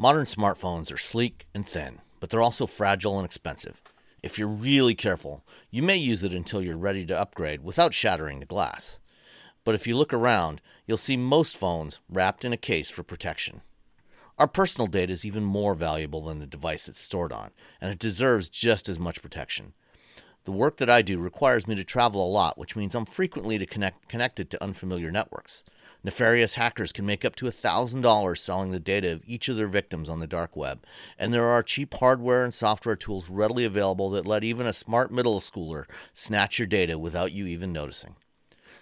Modern smartphones are sleek and thin, but they're also fragile and expensive. If you're really careful, you may use it until you're ready to upgrade without shattering the glass. But if you look around, you'll see most phones wrapped in a case for protection. Our personal data is even more valuable than the device it's stored on, and it deserves just as much protection. The work that I do requires me to travel a lot, which means I'm frequently connected to unfamiliar networks. Nefarious hackers can make up to $1,000 selling the data of each of their victims on the dark web, and there are cheap hardware and software tools readily available that let even a smart middle schooler snatch your data without you even noticing.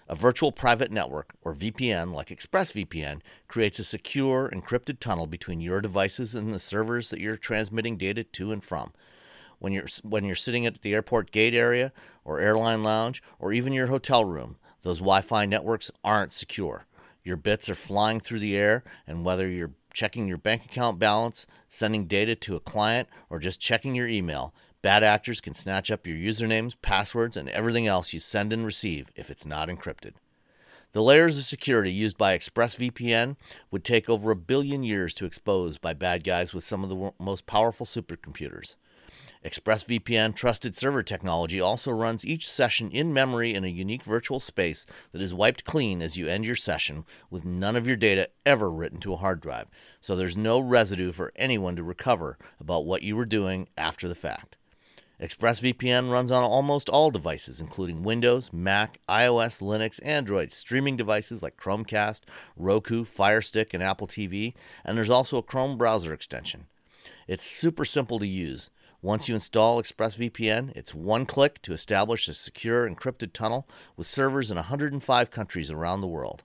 A virtual private network, or VPN, like ExpressVPN, creates a secure, encrypted tunnel between your devices and the servers that you're transmitting data to and from. When you're sitting at the airport gate area, or airline lounge, or even your hotel room, those Wi-Fi networks aren't secure. Your bits are flying through the air, and whether you're checking your bank account balance, sending data to a client, or just checking your email, bad actors can snatch up your usernames, passwords, and everything else you send and receive if it's not encrypted. The layers of security used by ExpressVPN would take over 1 billion years to expose by bad guys with some of the most powerful supercomputers. ExpressVPN trusted server technology also runs each session in memory in a unique virtual space that is wiped clean as you end your session, with none of your data ever written to a hard drive, so there's no residue for anyone to recover about what you were doing after the fact. ExpressVPN runs on almost all devices, including Windows, Mac, iOS, Linux, Android, streaming devices like Chromecast, Roku, Fire Stick, and Apple TV, and there's also a Chrome browser extension. It's super simple to use. Once you install ExpressVPN, it's one click to establish a secure, encrypted tunnel with servers in 105 countries around the world.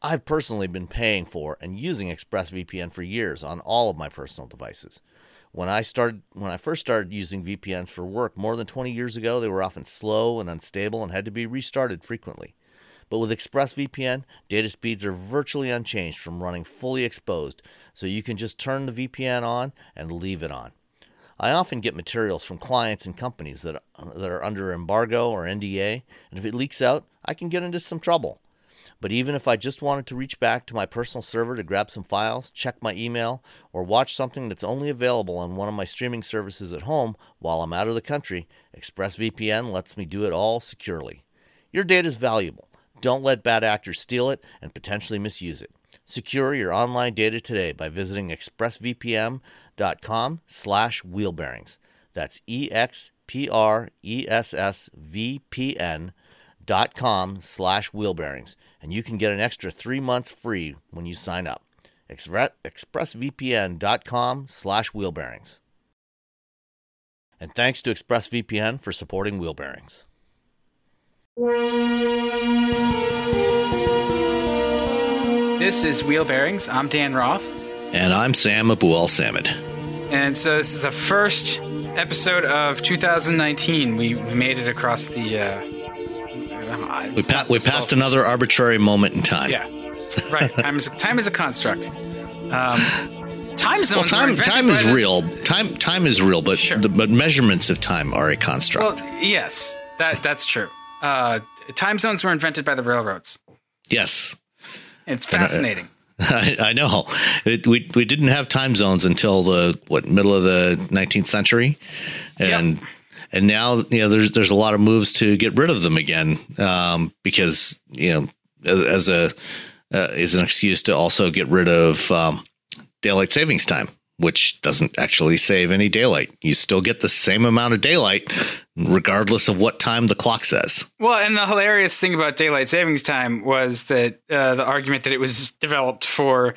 I've personally been paying for and using ExpressVPN for years on all of my personal devices. When I first started using VPNs for work more than 20 years ago, they were often slow and unstable and had to be restarted frequently. But with ExpressVPN, data speeds are virtually unchanged from running fully exposed, so you can just turn the VPN on and leave it on. I often get materials from clients and companies that are under embargo or NDA, and if it leaks out, I can get into some trouble. But even if I just wanted to reach back to my personal server to grab some files, check my email, or watch something that's only available on one of my streaming services at home while I'm out of the country, ExpressVPN lets me do it all securely. Your data is valuable. Don't let bad actors steal it and potentially misuse it. Secure your online data today by visiting expressvpn.com/wheelbearings. That's expressvpn.com/wheelbearings. And you can get an extra 3 months free when you sign up. Expressvpn.com/wheelbearings. And thanks to ExpressVPN for supporting Wheel Bearings. This is Wheel Bearings. I'm Dan Roth. And I'm Sam Abu Al Samad. And so this is the first episode of 2019. We made it across the... We passed another arbitrary moment in time. Yeah, right. Time is a construct. Time zones. Well, time is real. Time is real, but sure. But measurements of time are a construct. Well, yes, that's true. Time zones were invented by the railroads. Yes. It's fascinating. I know. We didn't have time zones until the middle of the 19th century, and yep. And now there's a lot of moves to get rid of them again, because as an excuse to also get rid of daylight savings time, which doesn't actually save any daylight. You still get the same amount of daylight regardless of what time the clock says. Well, and the hilarious thing about daylight savings time was that the argument that it was developed for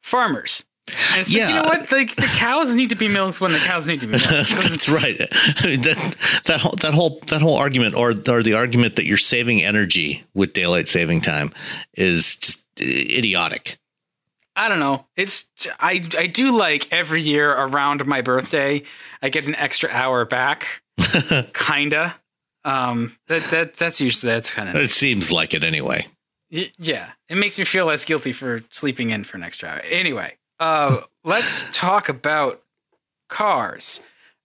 farmers. And it's like, you know what? The cows need to be milked when the cows need to be milked. That's right. I mean, that whole argument, or the argument that you're saving energy with daylight saving time, is just idiotic. I don't know. I do like every year around my birthday, I get an extra hour back. Kinda. That's kind of. It seems like it anyway. Yeah, it makes me feel less guilty for sleeping in for an extra hour. Anyway, let's talk about cars.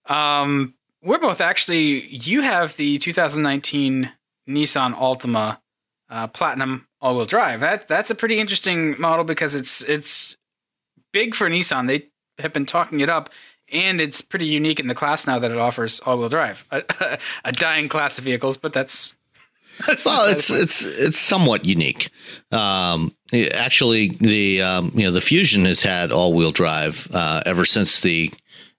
We're both actually. You have the 2019 Nissan Altima Platinum all-wheel drive. That's a pretty interesting model because it's big for Nissan. They have been talking it up, and it's pretty unique in the class now that it offers all-wheel drive. A dying class of vehicles, but that's well, it's somewhat unique. Actually, the the Fusion has had all-wheel drive ever since the.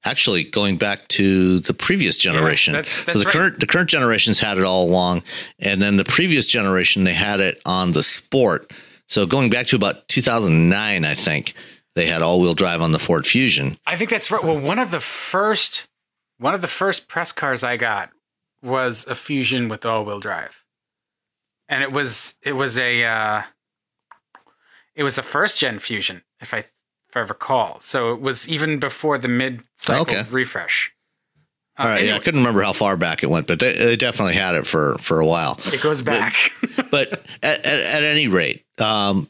Actually, going back to the previous generation, yeah, that's so the current generation's had it all along, and then the previous generation they had it on the Sport. So going back to about 2009, I think they had all-wheel drive on the Ford Fusion. I think that's right. Well, one of the first press cars I got was a Fusion with all-wheel drive, and it was a first-gen Fusion, if I recall. So it was even before the mid-cycle refresh. All right. Anyway. Yeah, I couldn't remember how far back it went, but they definitely had it for a while. It goes back. But at any rate, the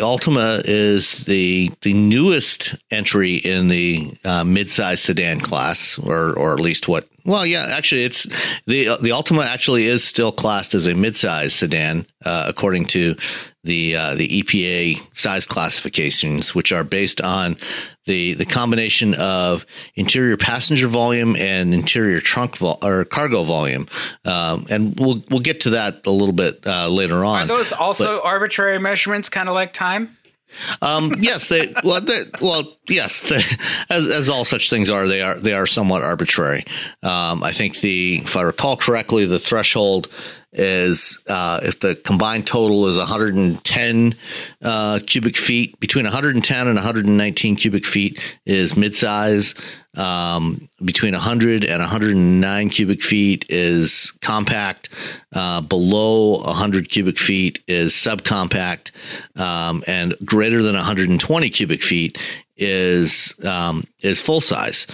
Altima is the newest entry in the midsize sedan class, or at least what. Well, yeah, actually, it's the Altima actually is still classed as a midsize sedan according to the EPA size classifications, which are based on the combination of interior passenger volume and interior trunk or cargo volume, and we'll get to that a little bit later on. Are those also arbitrary measurements, kind of like time? Yes, as all such things are, they are somewhat arbitrary. I think if I recall correctly, the threshold is if the combined total is 110 cubic feet, between 110 and 119 cubic feet is midsize. Between 100 and 109 cubic feet is compact. Below 100 cubic feet is subcompact, and greater than 120 cubic feet is full size.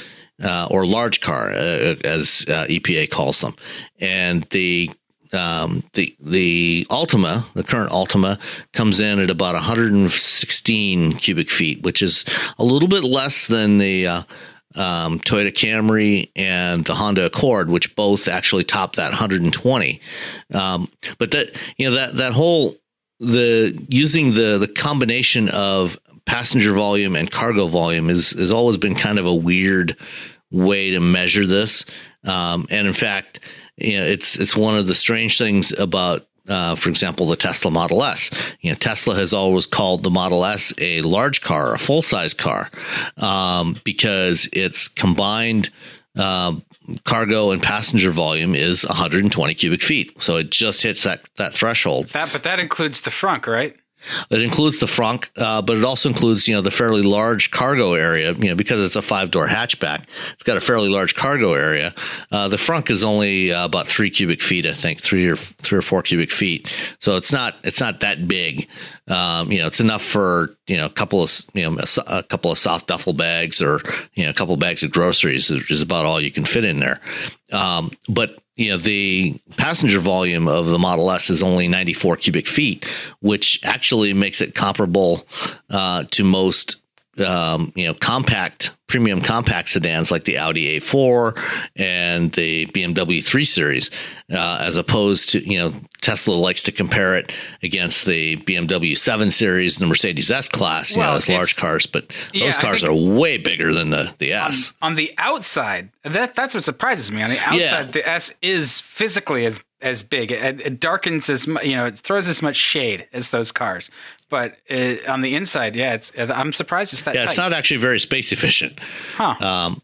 Or large car, as EPA calls them. And the Altima, the current Altima, comes in at about 116 cubic feet, which is a little bit less than the Toyota Camry and the Honda Accord, which both actually top that 120. But that, that whole, using the combination of passenger volume and cargo volume has always been kind of a weird way to measure this. And in fact, it's one of the strange things about, for example, the Tesla Model S. Tesla has always called the Model S a large car, a full size car, because its combined cargo and passenger volume is 120 cubic feet. So it just hits that threshold. But that includes the frunk, right? It includes the frunk, but it also includes, the fairly large cargo area, because it's a 5-door hatchback. It's got a fairly large cargo area. The frunk is only about 3 cubic feet, I think, 3 or 4 cubic feet. So it's not that big. It's enough for, a couple of soft duffel bags or, a couple of bags of groceries is about all you can fit in there. But the passenger volume of the Model S is only 94 cubic feet, which actually makes it comparable to most compact premium compact sedans like the Audi A4 and the BMW 3 Series, as opposed to Tesla likes to compare it against the BMW 7 Series and the Mercedes S class, as large cars, but those cars are way bigger than the S. On the outside, that's what surprises me. On the outside, the S is physically as big. It darkens as it throws as much shade as those cars. But on the inside, I'm surprised it's that tight. It's not actually very space efficient. Huh.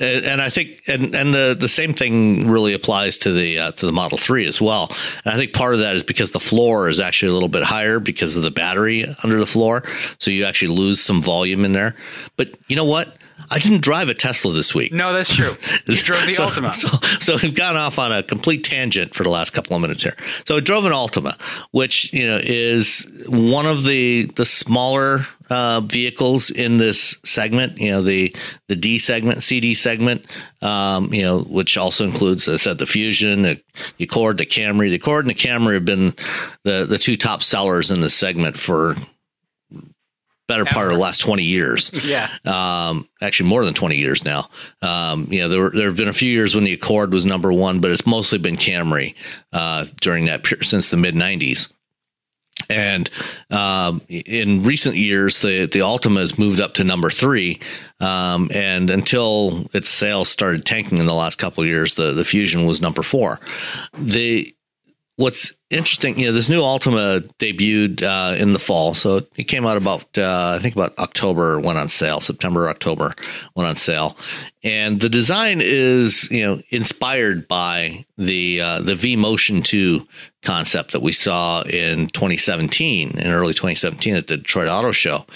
And I think, and the same thing really applies to the Model 3 as well. And I think part of that is because the floor is actually a little bit higher because of the battery under the floor, so you actually lose some volume in there. But you know what? I didn't drive a Tesla this week. No, that's true. You drove the Altima. So we've gone off on a complete tangent for the last couple of minutes here. So I drove an Altima, which is one of the smaller vehicles in this segment. The D segment, CD segment. Which also includes, as I said, the Fusion, the Accord, the Camry. The Accord and the Camry have been the two top sellers in this segment for. Better part of the last 20 years. Yeah. Actually more than 20 years now. There have been a few years when the Accord was number one, but it's mostly been Camry since the mid 90s. And in recent years, the Altima has moved up to number 3. And until its sales started tanking in the last couple of years, the Fusion was number 4. What's interesting, this new Altima debuted in the fall. So it came out about, I think about October, went on sale, September, October, went on sale. And the design is, inspired by the V-Motion 2 concept that we saw in 2017, in early 2017 at the Detroit Auto Show.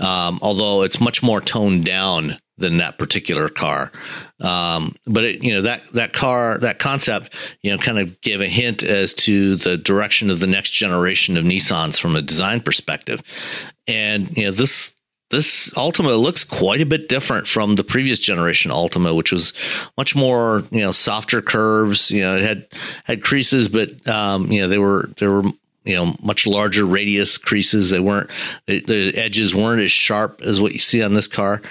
Although it's much more toned down than that particular car. But it, that car, that concept, kind of gave a hint as to the direction of the next generation of Nissans from a design perspective. And, this Altima looks quite a bit different from the previous generation Altima, which was much more, softer curves, it had creases, but, they were much larger radius creases. They weren't, the edges weren't as sharp as what you see on this car.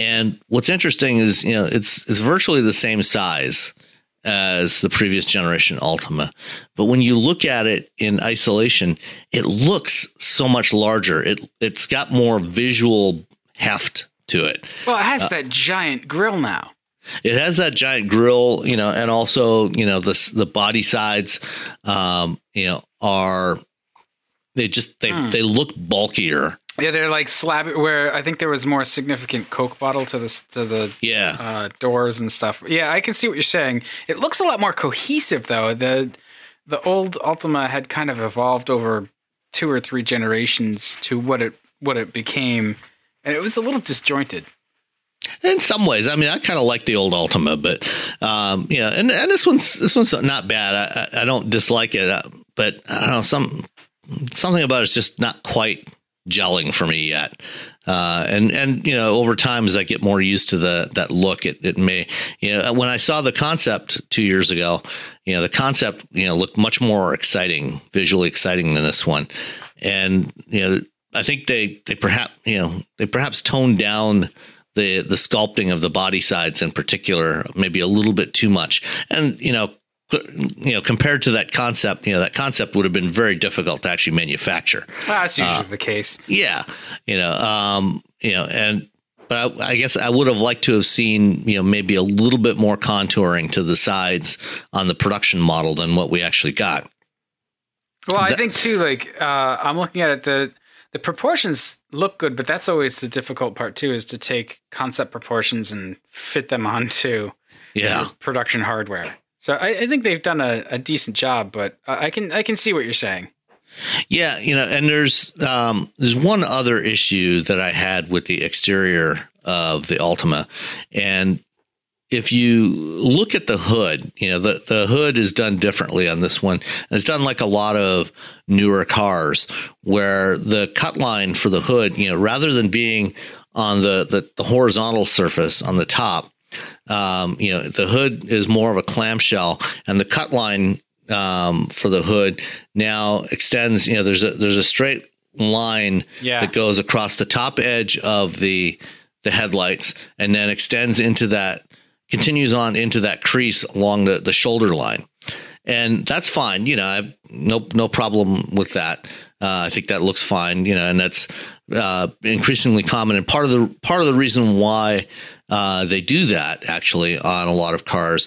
And what's interesting is, it's virtually the same size as the previous generation Altima. But when you look at it in isolation, it looks so much larger. It's got more visual heft to it. Well, it has that giant grille now. It has that giant grille, and also, the body sides, they look bulkier. Yeah, they're like slab. Where I think there was more significant Coke bottle to the doors and stuff. Yeah, I can see what you're saying. It looks a lot more cohesive though. The old Altima had kind of evolved over 2 or 3 generations to what it became, and it was a little disjointed. In some ways, I mean, I kind of like the old Altima, but and this one's not bad. I don't dislike it, but I don't know, something about it's just not quite gelling for me yet. Over time, as I get more used to that look, it may, when I saw the concept 2 years ago, the concept, looked much more exciting, visually exciting than this one. And, I think they perhaps toned down the sculpting of the body sides in particular, maybe a little bit too much. And, compared to that concept, that concept would have been very difficult to actually manufacture. Well, that's usually the case. Yeah. But I guess I would have liked to have seen, maybe a little bit more contouring to the sides on the production model than what we actually got. Well, I think too, I'm looking at it, the proportions look good, but that's always the difficult part too, is to take concept proportions and fit them onto production hardware. So I think they've done a decent job, but I can see what you're saying. Yeah, and there's one other issue that I had with the exterior of the Altima, and if you look at the hood, the hood is done differently on this one. And it's done like a lot of newer cars, where the cut line for the hood, rather than being on the horizontal surface on the top. The hood is more of a clamshell, and the cut line for the hood now extends. There's a straight line that goes across the top edge of the headlights, and then extends continues on into that crease along the shoulder line, and that's fine. I have no problem with that. I think that looks fine. And that's increasingly common, and part of the reason why they do that actually on a lot of cars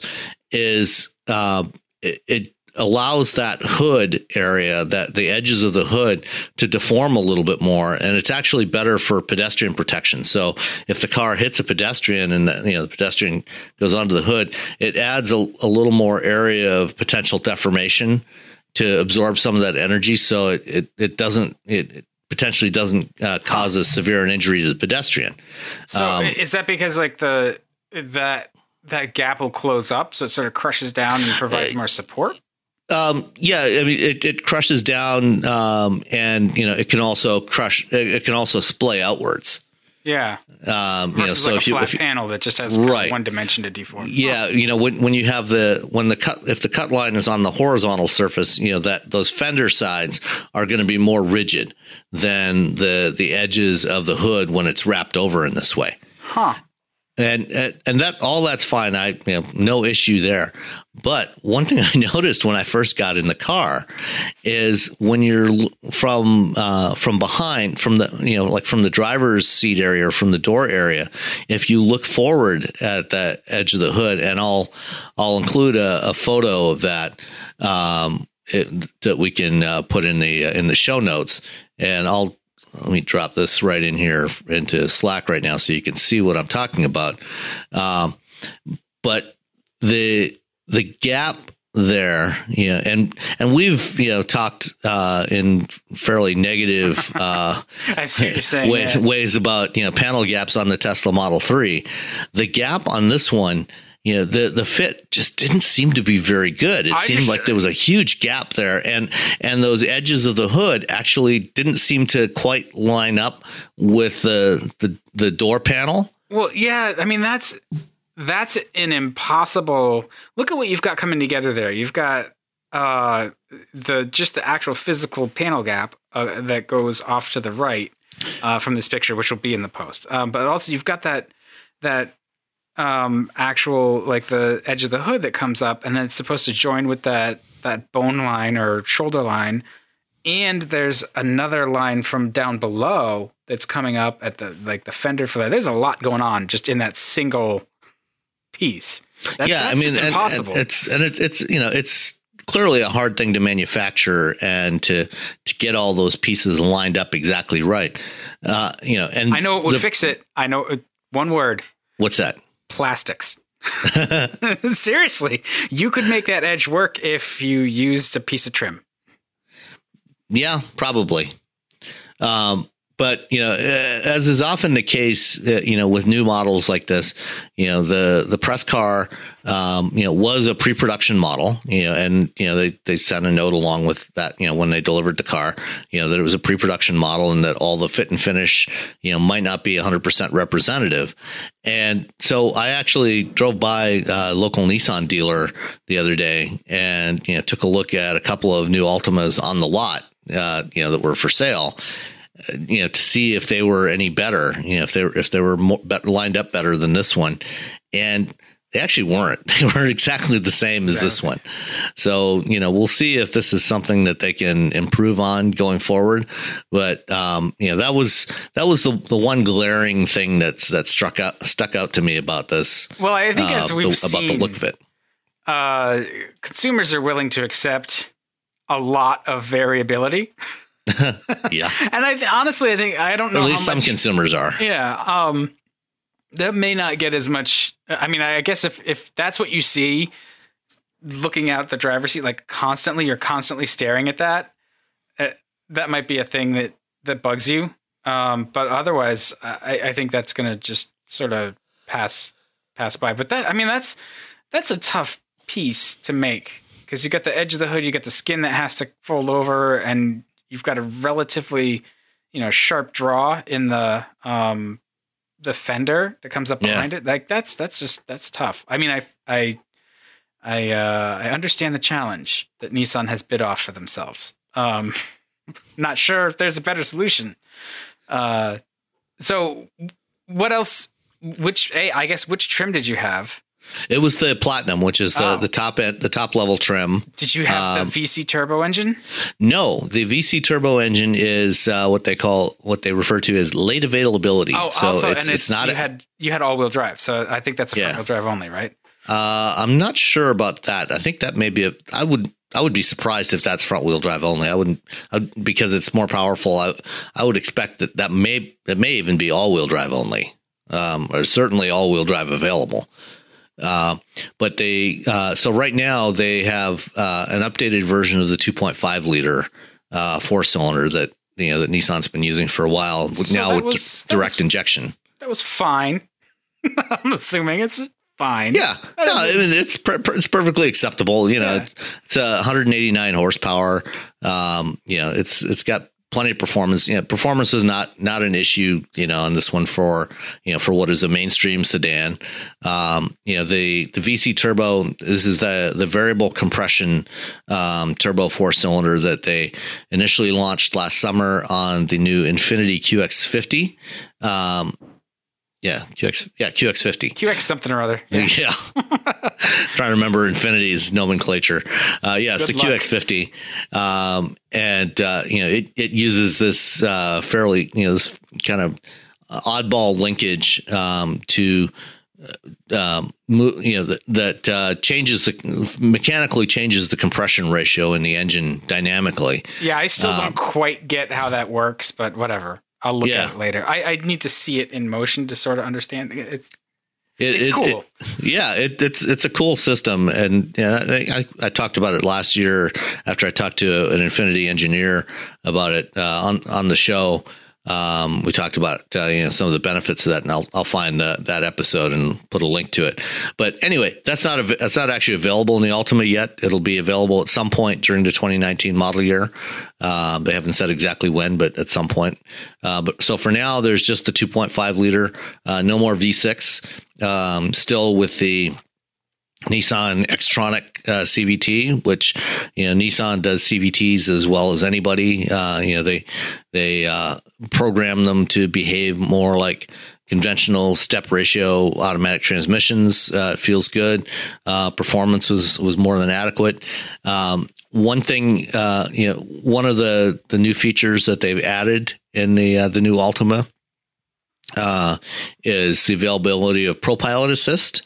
is it allows that hood area, that the edges of the hood, to deform a little bit more, and it's actually better for pedestrian protection. So if the car hits a pedestrian and the pedestrian goes onto the hood, it adds a little more area of potential deformation to absorb some of that energy, so it potentially doesn't cause a severe an injury to the pedestrian. So is that because that gap will close up, so it sort of crushes down and provides more support? Yeah, I mean, it crushes down, and it can also splay outwards. Yeah. Versus a flat panel that just has one dimension to deform. Yeah. When you have if the cut line is on the horizontal surface, that those fender sides are going to be more rigid than the edges of the hood when it's wrapped over in this way. Huh. And that all that's fine. No issue there. But one thing I noticed when I first got in the car is when you're from behind, from the driver's seat area or from the door area, if you look forward at that edge of the hood, and I'll include a photo of that that we can put in the show notes, and let me drop this right in here into Slack right now so you can see what I'm talking about. But the gap there, and we've talked in fairly negative I see what you're saying, ways about panel gaps on the Tesla Model 3. The gap on this one, the fit just didn't seem to be very good. It seemed like there was a huge gap there, and those edges of the hood actually didn't seem to quite line up with the door panel. Well, yeah, I mean that's an impossible. Look at what you've got coming together there. You've got the actual physical panel gap that goes off to the right from this picture, which will be in the post. But also you've got that. Actual like the edge of the hood that comes up, and then it's supposed to join with that bone line or shoulder line, and there's another line from down below that's coming up at the fender for that. There's a lot going on just in that single piece. That's impossible. It's clearly a hard thing to manufacture and to get all those pieces lined up exactly right. And I know it would fix it. I know one word. What's that? Plastics. Seriously, you could make that edge work if you used a piece of trim. Yeah, probably. But as is often the case, with new models like this, the press car, was a pre-production model, they sent a note along with that, when they delivered the car, that it was a pre-production model and that all the fit and finish, might not be 100% representative. And so I actually drove by a local Nissan dealer the other day and, took a look at a couple of new Altimas on the lot, that were for sale, to see if they were any better, if they were lined up better than this one. And they actually weren't. They were exactly the same as this one. So, we'll see if this is something that they can improve on going forward. But, that was the one glaring thing that stuck out to me about this. Well, I think as we've seen, about the look of it, consumers are willing to accept a lot of variability. Yeah. And honestly, I think I don't know. At least how much, some consumers are. Yeah. That may not get as much. I mean, I guess if that's what you see looking out the driver's seat, like you're constantly staring at that. That might be a thing that bugs you. But otherwise, I think that's going to just sort of pass by. But that's a tough piece to make because you got the edge of the hood, you got the skin that has to fold over, and you've got a relatively, sharp draw in the fender that comes up behind it. Like that's tough. I mean, I understand the challenge that Nissan has bid off for themselves. Not sure if there's a better solution. So what else? Which trim did you have? It was the Platinum, which is the top level trim. Did you have the VC turbo engine? No, the VC turbo engine is what they refer to as late availability. Oh, so also, it's not. You had all wheel drive, so I think that's a front wheel drive only, right? I'm not sure about that. I think that may be I would be surprised if that's front wheel drive only. I wouldn't, because it's more powerful. I would expect that may even be all wheel drive only, or certainly all wheel drive available. But they so right now they have an updated version of the 2.5 liter 4-cylinder that that Nissan's been using for a while. So now with direct injection. That was fine. I'm assuming it's fine. Yeah, it's perfectly acceptable. It's 189 horsepower. It's got plenty of performance. Performance is not an issue, on this one for what is a mainstream sedan. The VC turbo, this is the variable compression turbo 4-cylinder that they initially launched last summer on the new Infiniti QX50. Yeah, QX50. QX something or other. Yeah. Trying to remember Infiniti's nomenclature. Yeah, it's the QX50. It uses this fairly, this kind of oddball linkage that mechanically changes the compression ratio in the engine dynamically. Yeah, I still don't quite get how that works, but whatever. I'll look at it later. I need to see it in motion to sort of understand. It's cool. It's a cool system, and I talked about it last year after I talked to an Infiniti engineer about it on the show. We talked about some of the benefits of that, and I'll find that episode and put a link to it. But anyway, that's not actually available in the Altima yet. It'll be available at some point during the 2019 model year. They haven't said exactly when, but at some point. But so for now, there's just the 2.5 liter, no more V6. Still with the Nissan Xtronic CVT, which Nissan does CVTs as well as anybody. They program them to behave more like conventional step ratio automatic transmissions. Feels good. Performance was more than adequate. One thing, one of the new features that they've added in the new Altima is the availability of ProPilot Assist.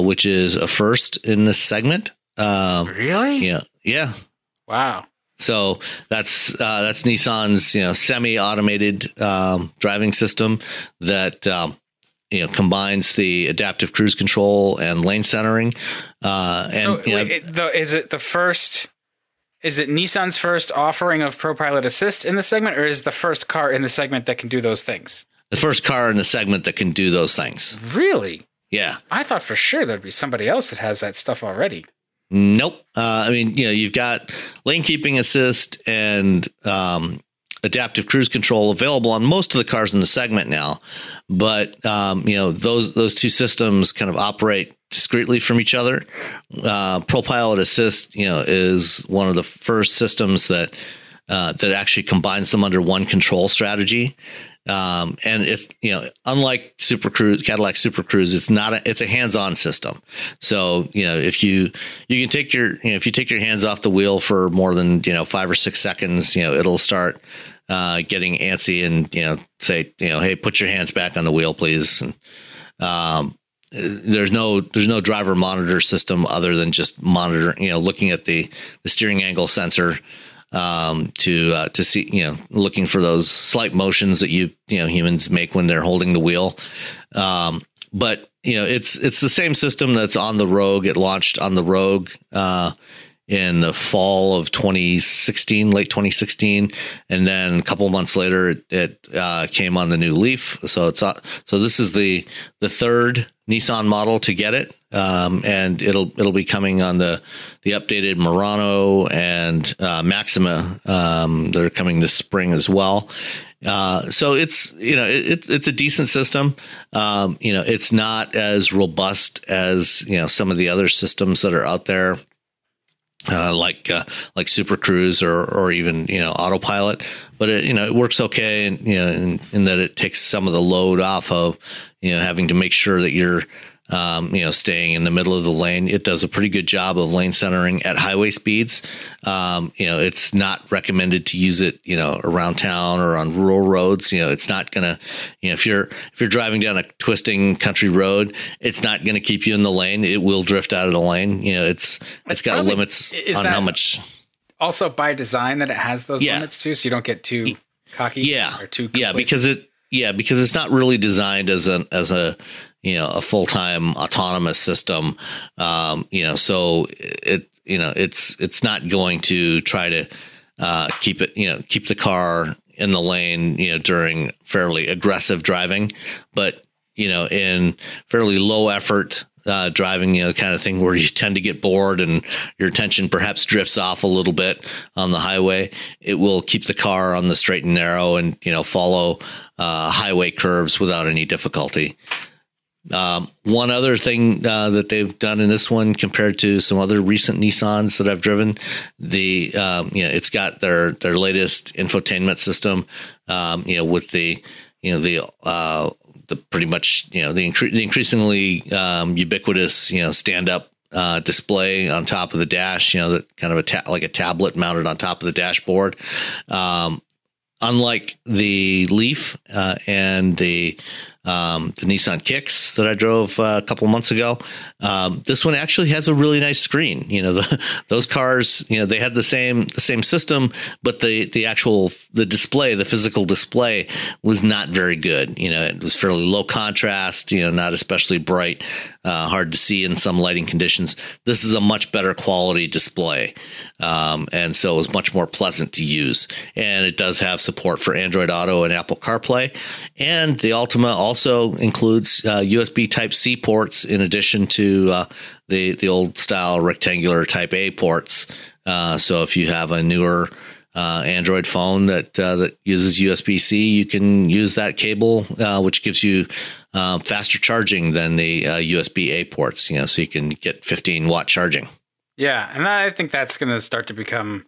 Which is a first in this segment. Really? Yeah. Wow. So that's Nissan's semi-automated driving system that combines the adaptive cruise control and lane centering. Is it Nissan's first offering of ProPilot Assist in the segment, or is the first car in the segment that can do those things? The first car in the segment that can do those things. Really? Yeah, I thought for sure there'd be somebody else that has that stuff already. Nope. You've got lane keeping assist and adaptive cruise control available on most of the cars in the segment now. But, those two systems kind of operate discreetly from each other. ProPilot Assist, is one of the first systems that actually combines them under one control strategy. And it's, unlike Cadillac Super Cruise, it's a hands-on system. So, if you can take your hands off the wheel for more than, 5 or 6 seconds, it'll start, getting antsy and, say, hey, put your hands back on the wheel, please. And, there's no driver monitor system other than just monitoring, looking at the steering angle sensor, to see, looking for those slight motions that humans make when they're holding the wheel. But it's the same system that's on the Rogue. It launched on the Rogue, in the fall of 2016, late 2016. And then a couple of months later, it came on the new Leaf. So this is the third Nissan model to get it. And it'll be coming on the updated Murano and Maxima. They're coming this spring as well. So it's it's a decent system. It's not as robust as some of the other systems that are out there, like Super Cruise or even Autopilot. But it it works okay, and in that it takes some of the load off of having to make sure that you're staying in the middle of the lane. It does a pretty good job of lane centering at highway speeds. It's not recommended to use it, around town or on rural roads. It's not gonna, if you're driving down a twisting country road, it's not gonna keep you in the lane. It will drift out of the lane. It's got limits on how much. Also by design that it has those limits too, so you don't get too cocky or too complacent. Because it's not really designed as a full-time autonomous system. So it's not going to try to keep the car in the lane, during fairly aggressive driving, but in fairly low effort driving, the kind of thing where you tend to get bored and your attention perhaps drifts off a little bit on the highway. It will keep the car on the straight and narrow and, follow highway curves without any difficulty. One other thing that they've done in this one compared to some other recent Nissans that I've driven, it's got their latest infotainment system, with the the pretty much, you know, the increasingly ubiquitous, you know, stand up display on top of the dash, you know, that kind of like a tablet mounted on top of the dashboard. Unlike the Leaf and the Nissan Kicks that I drove a couple months ago, this one actually has a really nice screen. You know, those cars, you know, they had the same system, but the actual display, the physical display, was not very good. You know, it was fairly low contrast. You know, not especially bright, hard to see in some lighting conditions. This is a much better quality display, and so it was much more pleasant to use. And it does have support for Android Auto and Apple CarPlay, and the Altima also includes USB Type-C ports in addition to the old-style rectangular Type-A ports. So if you have a newer Android phone that uses USB-C, you can use that cable, which gives you faster charging than the USB-A ports. You know, so you can get 15-watt charging. Yeah, and I think that's going to start to become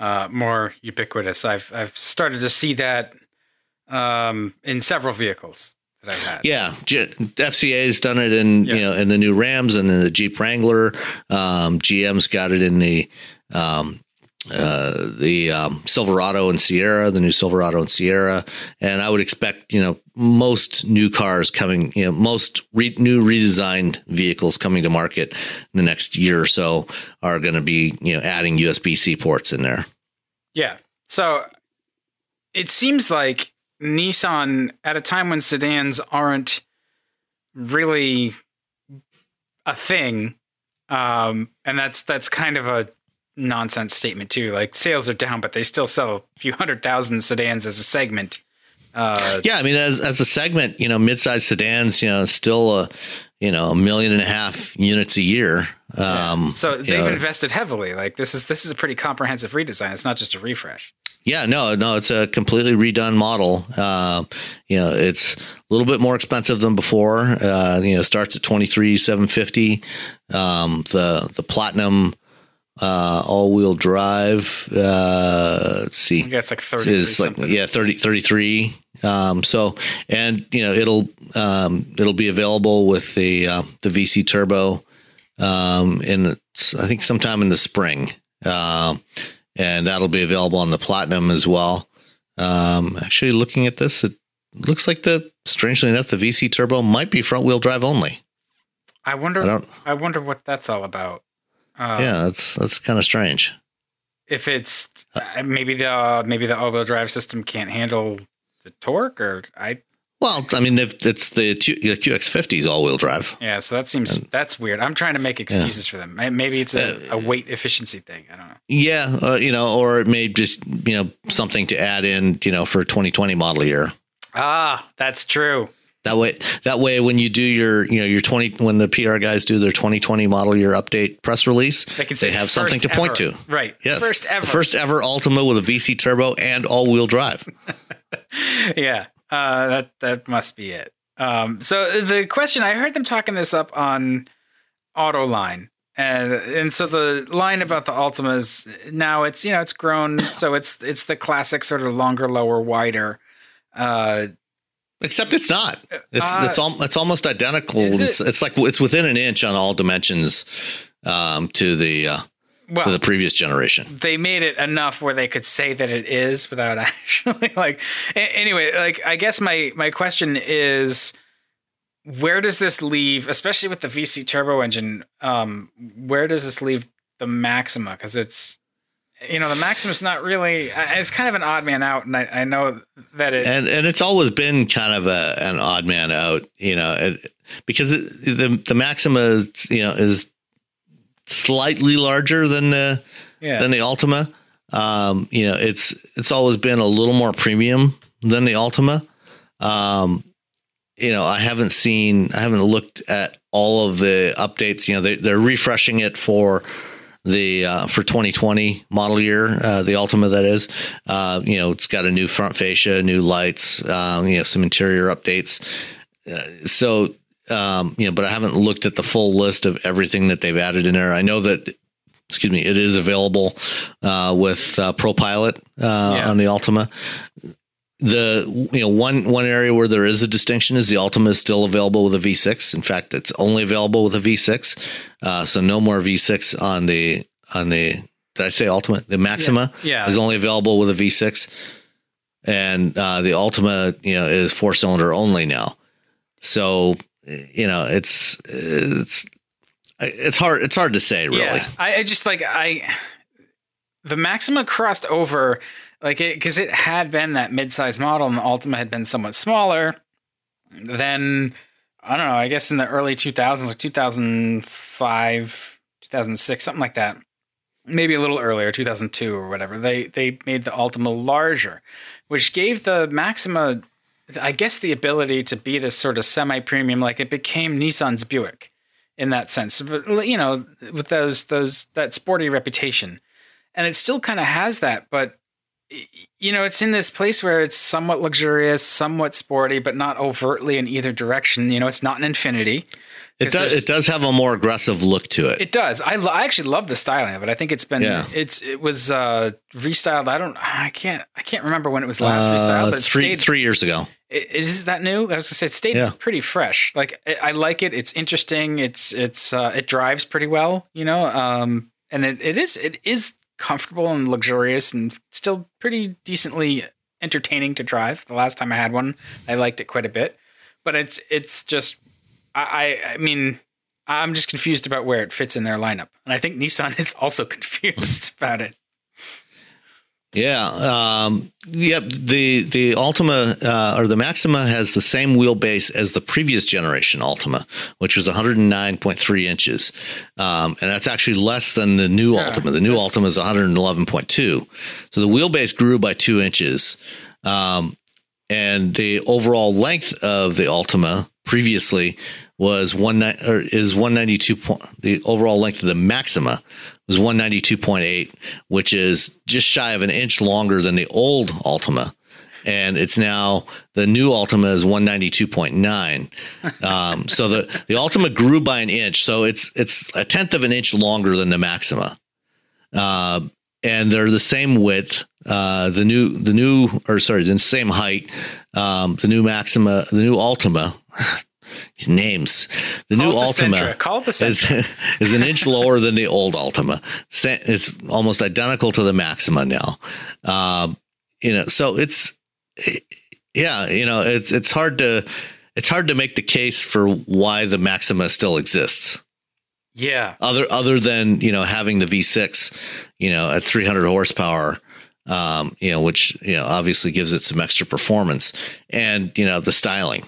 more ubiquitous. I've started to see that in several vehicles that I've had. Yeah, FCA's done it in you know, in the new Rams and in the Jeep Wrangler. GM's got it in the Silverado and Sierra, the new Silverado and Sierra. And I would expect, you know, most new cars coming, you know, most new redesigned vehicles coming to market in the next year or so are going to be, you know, adding USB-C ports in there. Yeah. So it seems like Nissan, at a time when sedans aren't really a thing, and that's kind of a nonsense statement too. Like, sales are down, but they still sell a few 100,000 sedans as a segment. Yeah, I mean, as a segment, you know, midsize sedans, you know, still a 1.5 million units a year. So they've invested heavily. Like, this is a pretty comprehensive redesign. It's not just a refresh. Yeah, no, it's a completely redone model. You know, it's a little bit more expensive than before. You know, starts at $23,750. The platinum all-wheel drive. Let's see, that's like 30. Is like, yeah, 33. So, and you know, it'll be available with the VC turbo I think sometime in the spring. And that'll be available on the Platinum as well. Actually, looking at this, it looks like strangely enough, the VC Turbo might be front-wheel drive only. I wonder what that's all about. Yeah, that's kind of strange. If it's maybe the all-wheel drive system can't handle the torque, or I. Well, I mean, it's the QX50's all-wheel drive. Yeah, so that's weird. I'm trying to make excuses for them. Maybe it's a weight efficiency thing. I don't know. Yeah, you know, or it may just, you know, something to add in, you know, for 2020 model year. Ah, that's true. That way, when you do when the PR guys do their 2020 model year update press release, they have something to point to. Right. Yes. First ever Altima with a VC turbo and all-wheel drive. Yeah. That must be it. So the question, I heard them talking this up on Autoline, and so the line about the Altima is now it's, you know, it's grown. So it's the classic sort of longer, lower, wider. Except it's not. It's almost identical. It's within an inch on all dimensions to the previous generation. They made it enough where they could say that it is without actually, like, anyway, like, I guess my question is, where does this leave, especially with the VC turbo engine, where does this leave the Maxima? Because it's, you know, the Maxima's not really, it's kind of an odd man out, and I know that it... And it's always been kind of an odd man out, you know, because the Maxima is, you know, is slightly larger than the Altima. You know, it's always been a little more premium than the Altima. You know, I haven't looked at all of the updates. You know, they're refreshing it for the for 2020 model year, the Altima, that is. You know, it's got a new front fascia, new lights, you know, some interior updates. You know, but I haven't looked at the full list of everything that they've added in there. I know that, excuse me, it is available with ProPilot on the Altima. The one area where there is a distinction is the Altima is still available with a V6. In fact, it's only available with a V6. So no more V6 on the did I say Altima? The Maxima is only available with a V6, and the Altima is 4-cylinder only now. So it's hard to say really. Yeah. I just the Maxima crossed over. Like it, because it had been that mid-sized model, and the Altima had been somewhat smaller. Then I don't know. I guess in the early 2000s, like 2005, 2006, something like that. Maybe a little earlier, 2002 or whatever. They made the Altima larger, which gave the Maxima, I guess, the ability to be this sort of semi-premium. Like it became Nissan's Buick in that sense, but with that sporty reputation, and it still kind of has that, but. It's in this place where it's somewhat luxurious, somewhat sporty, but not overtly in either direction. It's not an Infiniti. It does have a more aggressive look to it. It does. I actually love the styling of it. I think it's been it was restyled. I can't remember when it was last restyled, but it stayed 3 years ago. Is that new? I was gonna say it stayed pretty fresh. Like I like it. It's interesting. It's it drives pretty well. And it is comfortable and luxurious and still pretty decently entertaining to drive. The last time I had one, I liked it quite a bit, but it's just, I mean, I'm just confused about where it fits in their lineup. And I think Nissan is also confused about it. Yeah. The Altima or the Maxima has the same wheelbase as the previous generation Altima, which was 109.3 inches. And that's actually less than the new Altima. The new Altima is 111.2. So the wheelbase grew by 2 inches. And the overall length of the Altima previously was 192. The overall length of the Maxima was 192.8, which is just shy of an inch longer than the old Altima, and it's now the new Altima is 192.9. So the Altima grew by an inch, so it's 1/10 of an inch longer than the Maxima, and they're the same width. The same height. The new Altima. These names. The new Altima is an inch lower than the old Altima. It's almost identical to the Maxima now. So it's hard to make the case for why the Maxima still exists. Yeah. Other than having the V6, at 300 horsepower. Which obviously gives it some extra performance, and the styling.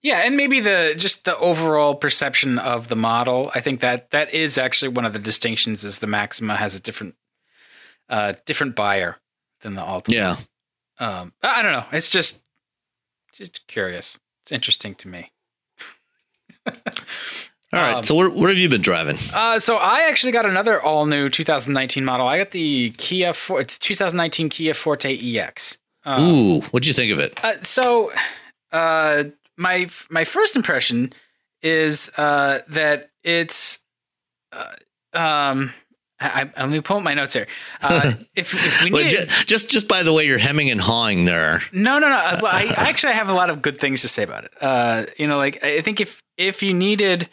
Yeah, and maybe the overall perception of the model. I think that is actually one of the distinctions is the Maxima has a different buyer than the Altima. Yeah, I don't know. It's just curious. It's interesting to me. All right. So where have you been driving? So I actually got another all new 2019 model. I got the Kia 2019 Kia Forte EX. Ooh, what'd you think of it? My first impression is that it's let me pull up my notes here. If we need just by the way you're hemming and hawing there. No. Well, I actually have a lot of good things to say about it. I think if you needed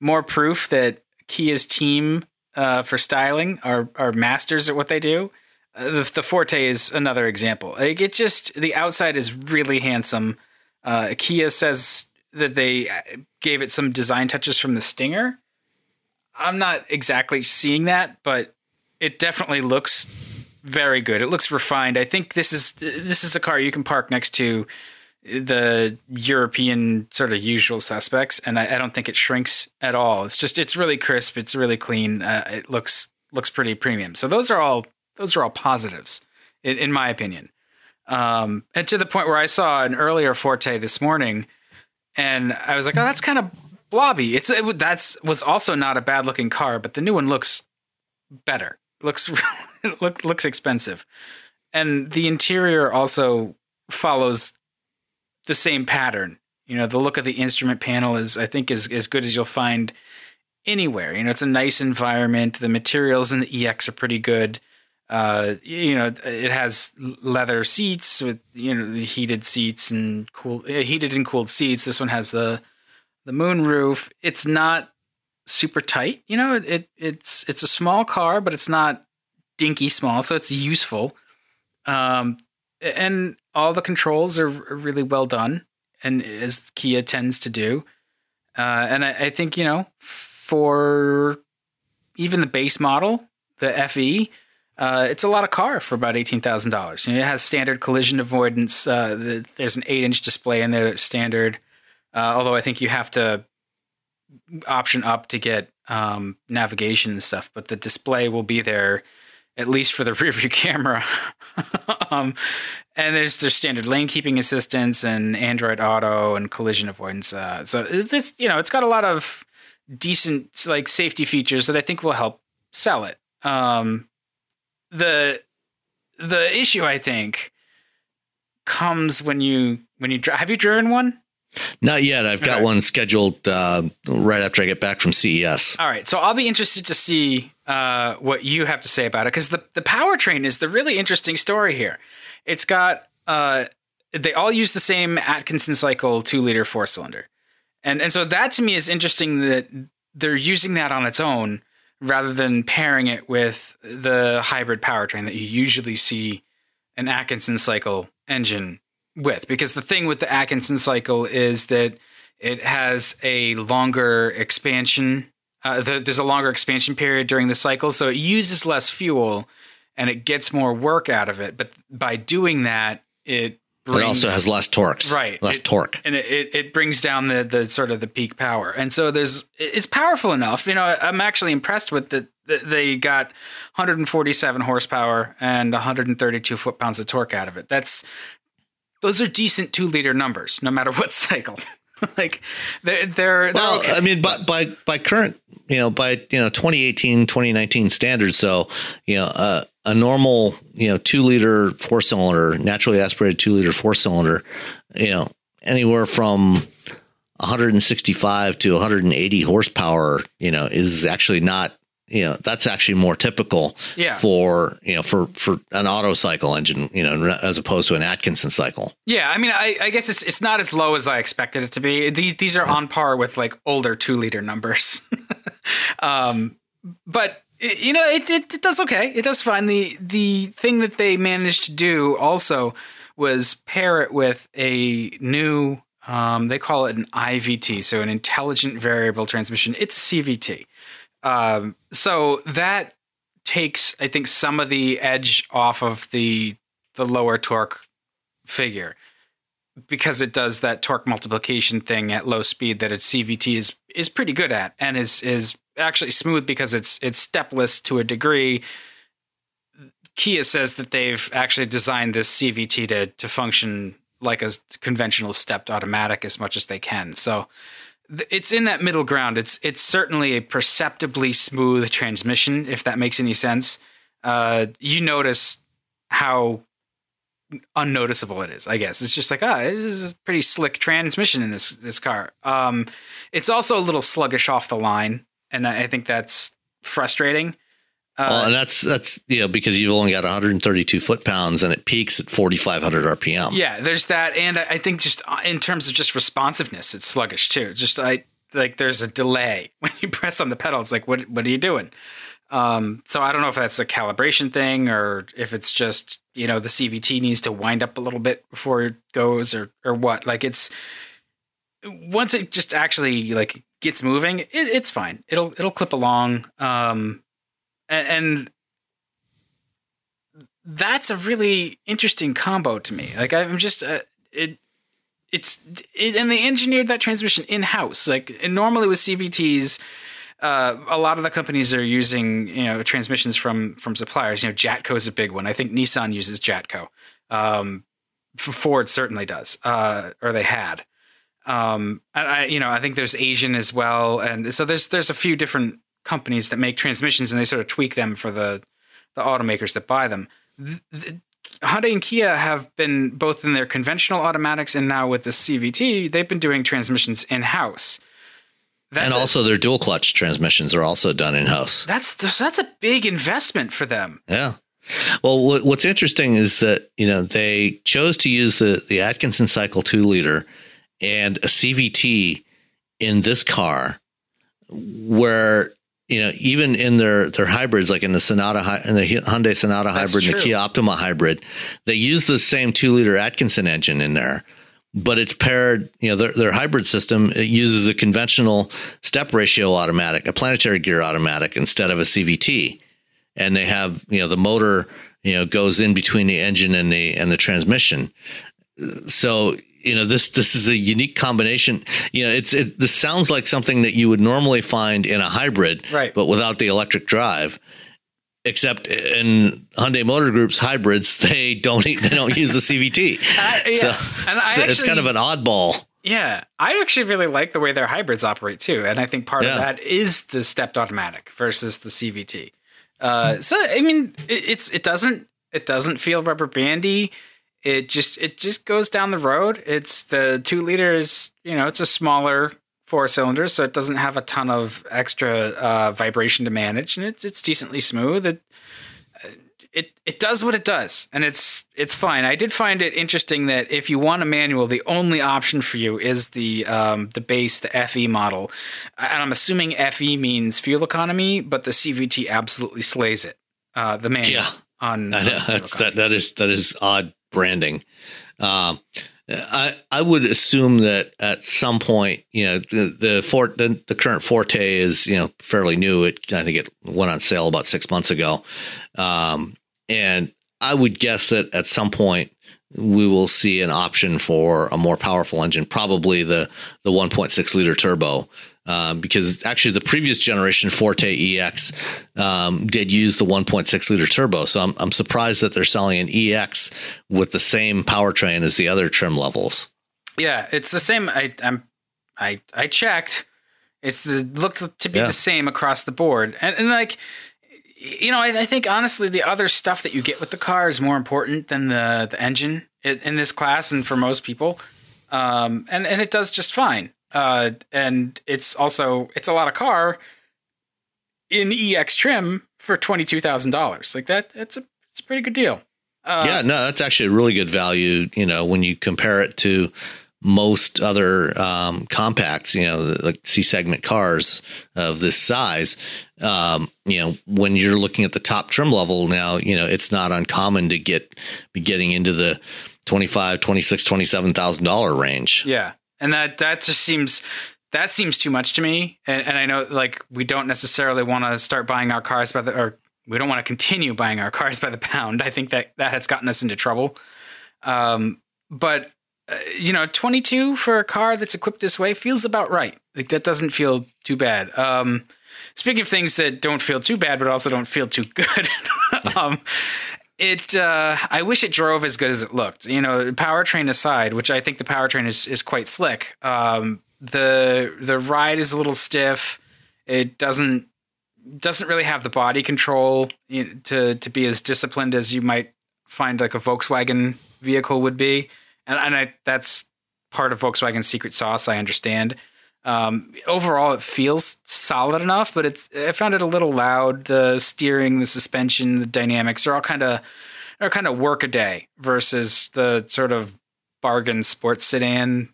more proof that Kia's team for styling are masters at what they do, the Forte is another example. Like it just the outside is really handsome. Kia says that they gave it some design touches from the Stinger. I'm not exactly seeing that, but it definitely looks very good. It looks refined. I think this is a car you can park next to the European sort of usual suspects, and I don't think it shrinks at all. It's really crisp. It's really clean. It looks pretty premium. So those are all positives, in my opinion. And to the point where I saw an earlier Forte this morning and I was like, oh, that's kind of blobby. That was also not a bad looking car, but the new one looks better. Looks expensive. And the interior also follows the same pattern. The look of the instrument panel is as good as you'll find anywhere. It's a nice environment. The materials in the EX are pretty good. It has leather seats with, the heated seats and heated and cooled seats. This one has the moonroof. It's not super tight. It's a small car, but it's not dinky small. So it's useful. And all the controls are really well done, and as Kia tends to do. And I think, for even the base model, the FE, it's a lot of car for about $18,000. It has standard collision avoidance. There's an 8-inch display in there, standard. Although I think you have to option up to get navigation and stuff, but the display will be there at least for the rear view camera. And there's standard lane keeping assistance and Android Auto and collision avoidance. So this, it's got a lot of decent safety features that I think will help sell it. The issue, I think, comes have you driven one? Not yet. I've got one scheduled right after I get back from CES. All right. So I'll be interested to see what you have to say about it, because the powertrain is the really interesting story here. It's got they all use the same Atkinson cycle 2-liter 4-cylinder. And so that to me is interesting that they're using that on its own rather than pairing it with the hybrid powertrain that you usually see an Atkinson cycle engine with, because the thing with the Atkinson cycle is that it has a longer expansion. There's a longer expansion period during the cycle, so it uses less fuel and it gets more work out of it. But by doing that, it also has less torques, right? Less torque, and it brings down the sort of the peak power. And so it's powerful enough. I'm actually impressed with that. They got 147 horsepower and 132 foot-pounds of torque out of it. Those are decent 2-liter numbers, no matter what cycle. They're okay. I mean, by current, 2018, 2019 standards. So, a normal, 2-liter 4-cylinder, naturally aspirated 2-liter 4-cylinder, anywhere from 165 to 180 horsepower, is actually not. That's actually more typical for an auto cycle engine, as opposed to an Atkinson cycle. Yeah. I mean, I guess it's not as low as I expected it to be. These are on par with older 2-liter numbers. But it does okay. It does fine. The thing that they managed to do also was pair it with a new, they call it an IVT. So an intelligent variable transmission. It's a CVT. So that takes, I think, some of the edge off of the lower torque figure, because it does that torque multiplication thing at low speed that its CVT is pretty good at, and is actually smooth because it's stepless to a degree. Kia says that they've actually designed this CVT to function like a conventional stepped automatic as much as they can. So it's in that middle ground. It's certainly a perceptibly smooth transmission, if that makes any sense. You notice how unnoticeable it is, I guess. It's just this is a pretty slick transmission in this car. It's also a little sluggish off the line, and I think that's frustrating. And that's because you've only got 132 foot-pounds and it peaks at 4,500 RPM. Yeah, there's that, and I think just in terms of just responsiveness, it's sluggish too. Just there's a delay when you press on the pedal. It's what are you doing? So I don't know if that's a calibration thing or if it's just the CVT needs to wind up a little bit before it goes or what. It's once it just actually gets moving, it's fine. It'll clip along. And that's a really interesting combo to me. I'm just and they engineered that transmission in-house. And normally with CVTs, a lot of the companies are using transmissions from suppliers. Jatco is a big one. I think Nissan uses Jatco. Ford certainly does, or they had. And I think there's Asian as well, and so there's a few different companies that make transmissions, and they sort of tweak them for the automakers that buy them. Hyundai and Kia have been, both in their conventional automatics and now with the CVT, they've been doing transmissions in-house. Their dual clutch transmissions are also done in-house. That's a big investment for them. Yeah. Well, what's interesting is that, you know, they chose to use the Atkinson cycle 2-liter and a CVT in this car, where, you know, even in their hybrids, like in the Sonata and the Hyundai Sonata hybrid and the Kia Optima hybrid, they use the same 2-liter Atkinson engine in there, but it's paired, you know, their hybrid system, it uses a conventional step ratio automatic, a planetary gear automatic instead of a CVT. And they have, you know, the motor, you know, goes in between the engine and the transmission. So, you know, this is a unique combination. You know, this sounds like something that you would normally find in a hybrid, right, but without the electric drive. Except in Hyundai Motor Group's hybrids, they don't use the CVT. It's kind of an oddball. Yeah, I actually really like the way their hybrids operate too, and I think part of that is the stepped automatic versus the CVT. So I mean, it doesn't feel rubber bandy. It just goes down the road. It's the 2 liters, you know, it's a smaller 4-cylinder, so it doesn't have a ton of extra vibration to manage, and it's decently smooth. It does what it does, and it's fine. I did find it interesting that if you want a manual, the only option for you is the base, the FE model. And I'm assuming FE means fuel economy, but the CVT absolutely slays it. The manual. Yeah, that is odd branding. I would assume that at some point, you know, the current Forte is, you know, fairly new. I think it went on sale about 6 months ago. And I would guess that at some point we will see an option for a more powerful engine, probably the 1.6 liter turbo, because actually the previous generation Forte EX did use the 1.6 liter turbo. So I'm surprised that they're selling an EX with the same powertrain as the other trim levels. Yeah, it's the same. I checked. It looked to be the same across the board, and like, you know, I think honestly the other stuff that you get with the car is more important than the engine in this class and for most people, and it does just fine. And it's a lot of car in EX trim for $22,000. Like that, it's a pretty good deal. That's actually a really good value. You know, when you compare it to most other compacts, you know, like C-segment cars of this size, you know, when you're looking at the top trim level now, you know, it's not uncommon to be getting into the $25,000, $26,000, $27,000 range. Yeah, and that just seems too much to me. And I know, like, we don't necessarily want to start buying our cars we don't want to continue buying our cars by the pound. I think that has gotten us into trouble. But you know, 22 for a car that's equipped this way feels about right. Like, that doesn't feel too bad. Speaking of things that don't feel too bad, but also don't feel too good. I wish it drove as good as it looked, you know, powertrain aside, which I think the powertrain is quite slick. The ride is a little stiff. It doesn't really have the body control to be as disciplined as you might find like a Volkswagen vehicle would be. And that's part of Volkswagen's secret sauce, I understand. Overall, it feels solid enough, but I found it a little loud. The steering, the suspension, the dynamics are all kind of work-a-day versus the sort of bargain sports sedan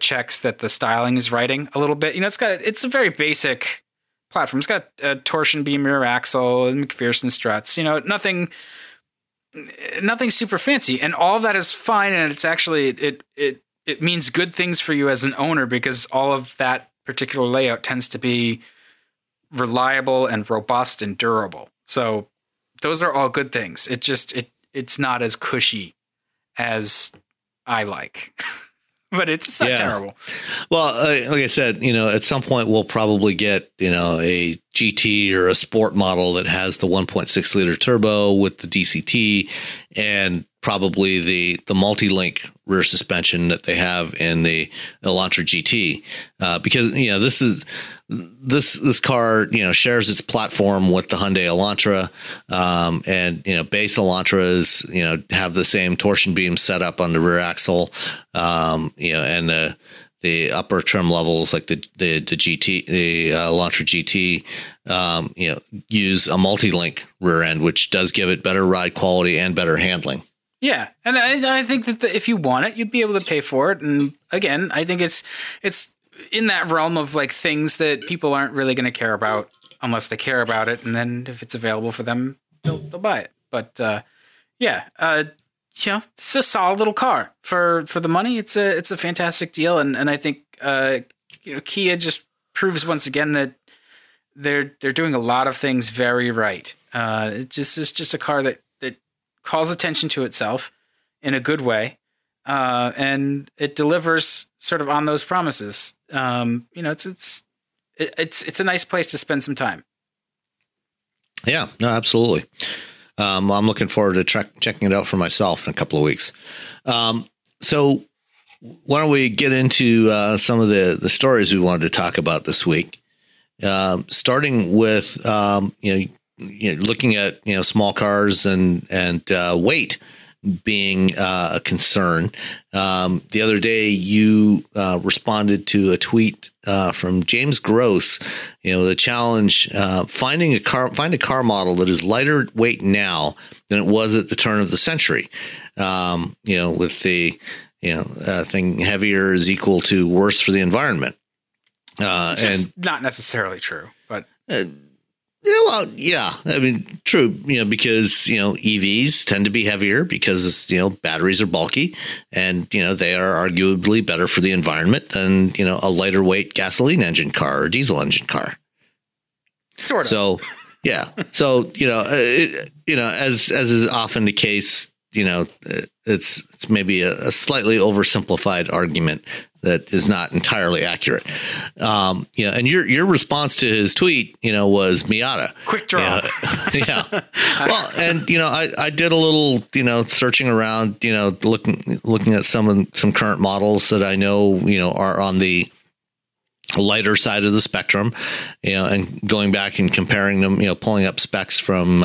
checks that the styling is writing a little bit. You know, it's a very basic platform. It's got a torsion beam rear axle and McPherson struts. You know, nothing super fancy, and all that is fine. And it's actually, it means good things for you as an owner, because all of that particular layout tends to be reliable and robust and durable. So those are all good things. It just, it's not as cushy as I like, but it's not terrible. Well, like I said, you know, at some point we'll probably get, you know, a GT or a sport model that has the 1.6 liter turbo with the DCT and probably the multi-link rear suspension that they have in the Elantra GT, because, you know, this car, you know, shares its platform with the Hyundai Elantra, and, you know, base Elantras, you know, have the same torsion beam set up on the rear axle, you know, and the the upper trim levels, like the GT, the Elantra GT, use a multi-link rear end, which does give it better ride quality and better handling. Yeah, and I think that if you want it, you'd be able to pay for it. And again, I think it's in that realm of like things that people aren't really going to care about unless they care about it, and then if it's available for them, they'll buy it. But it's a solid little car for the money. It's a fantastic deal, and I think Kia just proves once again that they're doing a lot of things very right. It's just a car that calls attention to itself in a good way, and it delivers sort of on those promises. It's a nice place to spend some time. Yeah, no, absolutely. I'm looking forward to checking it out for myself in a couple of weeks. So why don't we get into some of the stories we wanted to talk about this week, starting with, looking at, small cars and weight being a concern. The other day you responded to a tweet from James Gross, the challenge, find a car model that is lighter weight now than it was at the turn of the century. With the, thing heavier is equal to worse for the environment. And not necessarily true, but true, because, EVs tend to be heavier because, batteries are bulky and, they are arguably better for the environment than, a lighter weight gasoline engine car or diesel engine car. Sort of. So, yeah. So, as is often the case, it's maybe a slightly oversimplified argument that is not entirely accurate. And your response to his tweet, was Miata. Quick draw. Yeah. Well, and I did a little, searching around, looking at some current models that I know, are on the lighter side of the spectrum, and going back and comparing them, pulling up specs from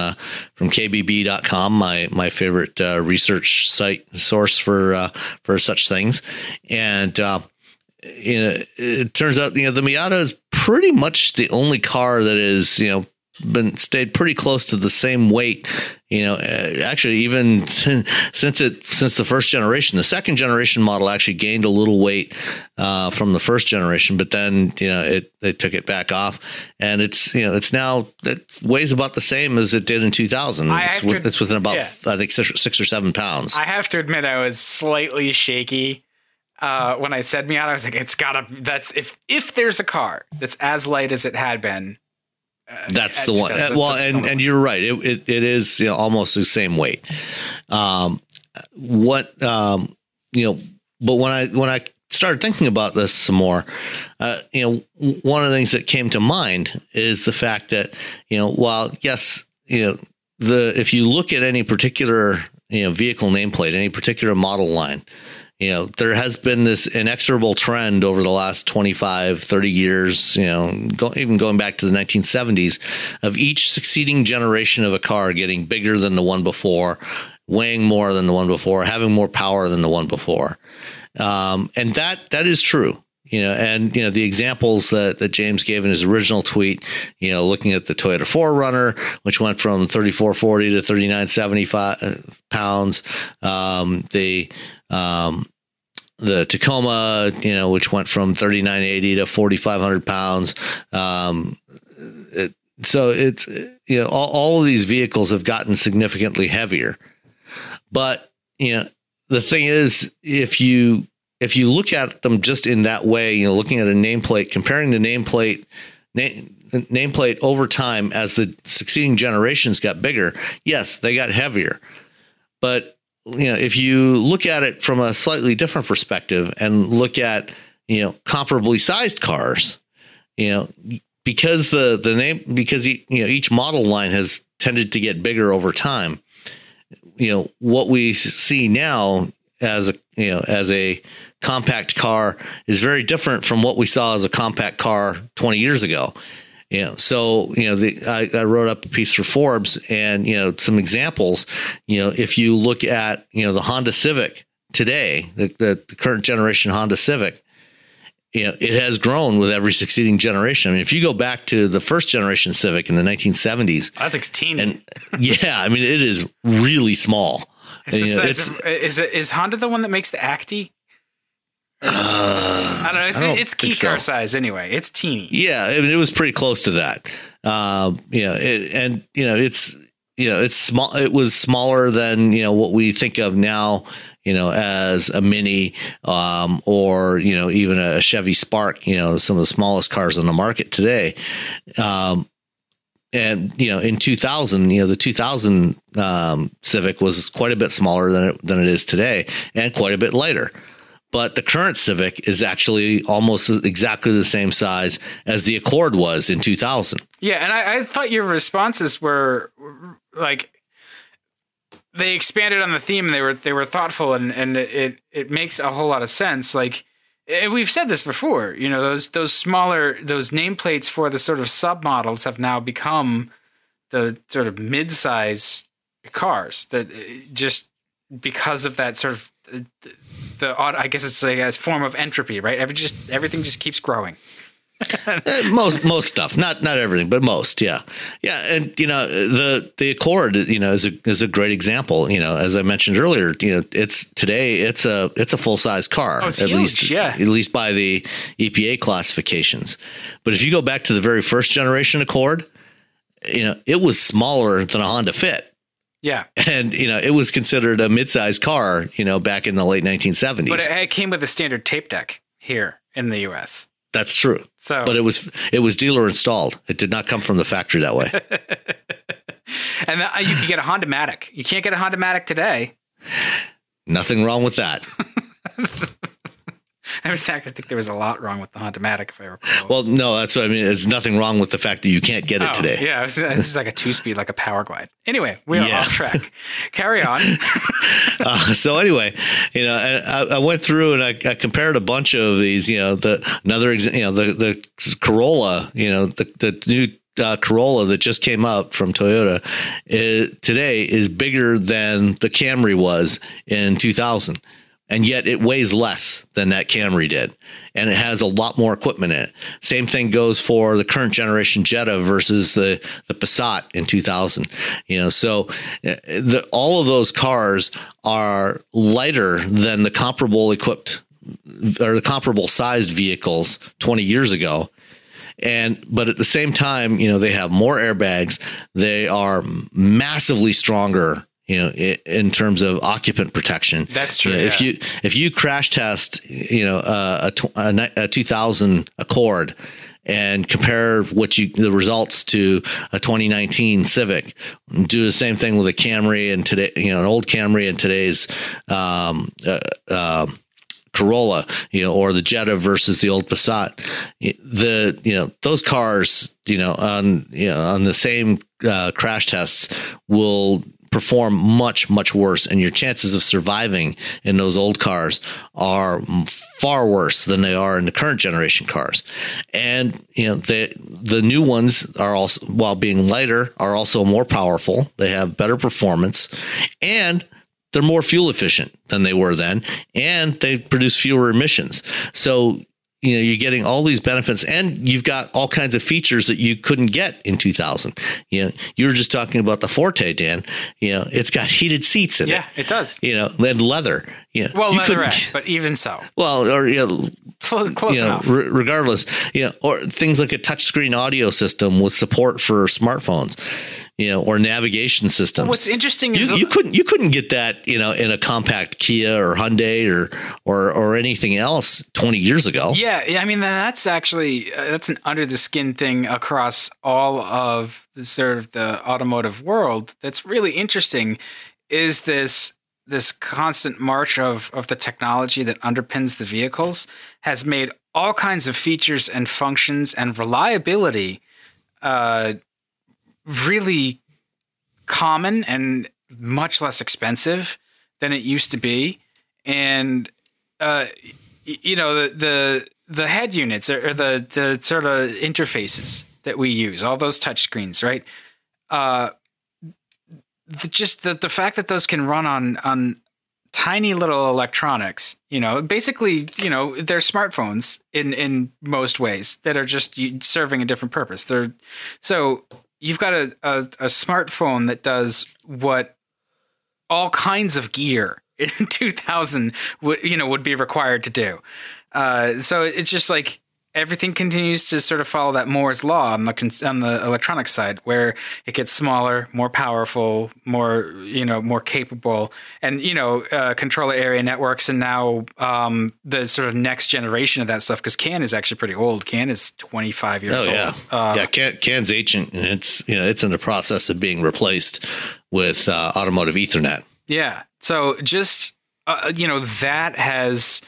kbb.com, my favorite research site source for such things. And it turns out, the Miata is pretty much the only car that is, stayed pretty close to the same weight, actually, even since the first generation. The second generation model actually gained a little weight from the first generation, but then they took it back off, and it weighs about the same as it did in 2000. It's within about I think 6 or 7 pounds. I have to admit, I was slightly shaky when I said Miata. I was like, that's if there's a car that's as light as it had been. That's the one. Well, and you're right. It is almost the same weight. But when I started thinking about this some more, one of the things that came to mind is the fact that, while yes, if you look at any particular, vehicle nameplate, any particular model line, there has been this inexorable trend over the last 25, 30 years, even going back to the 1970s, of each succeeding generation of a car getting bigger than the one before, weighing more than the one before, having more power than the one before. And that is true. The examples that James gave in his original tweet, looking at the Toyota 4Runner, which went from 3440 to 3975 pounds, the Tacoma, which went from 3980 to 4500 pounds. So it's, all of these vehicles have gotten significantly heavier, but the thing is, if you look at them just in that way, looking at a nameplate, comparing the nameplate over time as the succeeding generations got bigger, yes, they got heavier. But, if you look at it from a slightly different perspective and look at, comparably sized cars, because each model line has tended to get bigger over time, what we see now as a compact car is very different from what we saw as a compact car 20 years ago. So, I wrote up a piece for Forbes and, some examples, if you look at, the Honda Civic today, the current generation Honda Civic, you know, it has grown with every succeeding generation. I mean, if you go back to the first generation Civic in the 1970s, I think it's teeny. And yeah, I mean, it is really small. Is Honda the one that makes the Acti? I don't know. It's key car size anyway. It's teeny. Yeah, I mean, it was pretty close to that. It's small. It was smaller than what we think of now, as a Mini, or even a Chevy Spark. Some of the smallest cars on the market today. In 2000, the 2000 Civic was quite a bit smaller than it is today, and quite a bit lighter. But the current Civic is actually almost exactly the same size as the Accord was in 2000. Yeah, and I thought your responses were like they expanded on the theme. And they were thoughtful, and it makes a whole lot of sense. Like, and we've said this before, those smaller, those nameplates for the sort of submodels have now become the sort of midsize cars that just because of that sort of. I guess it's like a form of entropy, right? Everything just keeps growing. most stuff, not everything, but most, yeah. And the Accord, is a great example. As I mentioned earlier, it's a full size car, at least by the EPA classifications. But if you go back to the very first generation Accord, it was smaller than a Honda Fit. Yeah. And, it was considered a midsize car, back in the late 1970s. But it came with a standard tape deck here in the U.S. That's true. So, but it was dealer installed. It did not come from the factory that way. And you can get a Honda-matic. You can't get a Honda-matic today. Nothing wrong with that. I think there was a lot wrong with the Honda-matic, if I recall. Well, no, that's what I mean. It's nothing wrong with the fact that you can't get it today. Yeah, it's just like a 2-speed, like a Power Glide. Anyway, we are off track. Carry on. So anyway, I went through and I compared a bunch of these. The Corolla, the new Corolla that just came out from Toyota today is bigger than the Camry was in 2000. And yet it weighs less than that Camry did. And it has a lot more equipment in it. Same thing goes for the current generation Jetta versus the Passat in 2000. So all of those cars are lighter than the comparable equipped or the comparable sized vehicles 20 years ago. But at the same time, they have more airbags. They are massively stronger. In terms of occupant protection, that's true. If you crash test, a 2000 Accord and compare the results to a 2019 Civic, do the same thing with a Camry and today, an old Camry and today's Corolla, or the Jetta versus the old Passat, those cars, on the same crash tests will perform much, much worse, and your chances of surviving in those old cars are far worse than they are in the current generation cars. And the new ones are also, while being lighter, are also more powerful. They have better performance, and they're more fuel efficient than they were then, and they produce fewer emissions. So you're getting all these benefits, and you've got all kinds of features that you couldn't get in 2000. You were just talking about the Forte, Dan. It's got heated seats in it. Yeah, it does. And leather. Well, leatherette, but even so. Well, or close enough. Regardless, or things like a touchscreen audio system with support for smartphones, or navigation systems. Well, what's interesting is you couldn't get that, in a compact Kia or Hyundai or anything else 20 years ago. Yeah, I mean, that's actually an under the skin thing across all of the sort of the automotive world. That's really interesting. Is this constant march of the technology that underpins the vehicles has made all kinds of features and functions and reliability really common and much less expensive than it used to be. And, the head units or the sort of interfaces that we use, all those touchscreens, right? Just the fact that those can run on tiny little electronics, you know, basically, you know, they're smartphones in most ways that are just serving a different purpose. They're so you've got a smartphone that does what all kinds of gear in 2000 would be required to do. So it's just like everything continues to sort of follow that Moore's law on the electronic side, where it gets smaller, more powerful, more capable, and controller area networks, and now the sort of next generation of that stuff, because CAN is actually pretty old. CAN is 25 years old. Yeah, CAN's ancient, and it's in the process of being replaced with automotive Ethernet. Yeah, so just that has.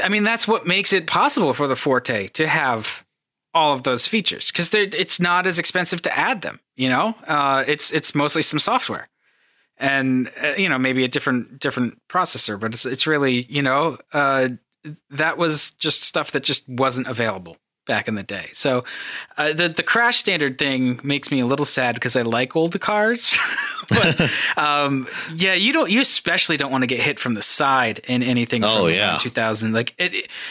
I mean, that's what makes it possible for the Forte to have all of those features, because it's not as expensive to add them. It's mostly some software and, maybe a different processor. But it's really, that was just stuff that just wasn't available back in the day. So the crash standard thing makes me a little sad, because I like old cars. But you especially don't want to get hit from the side in anything from 2000. Like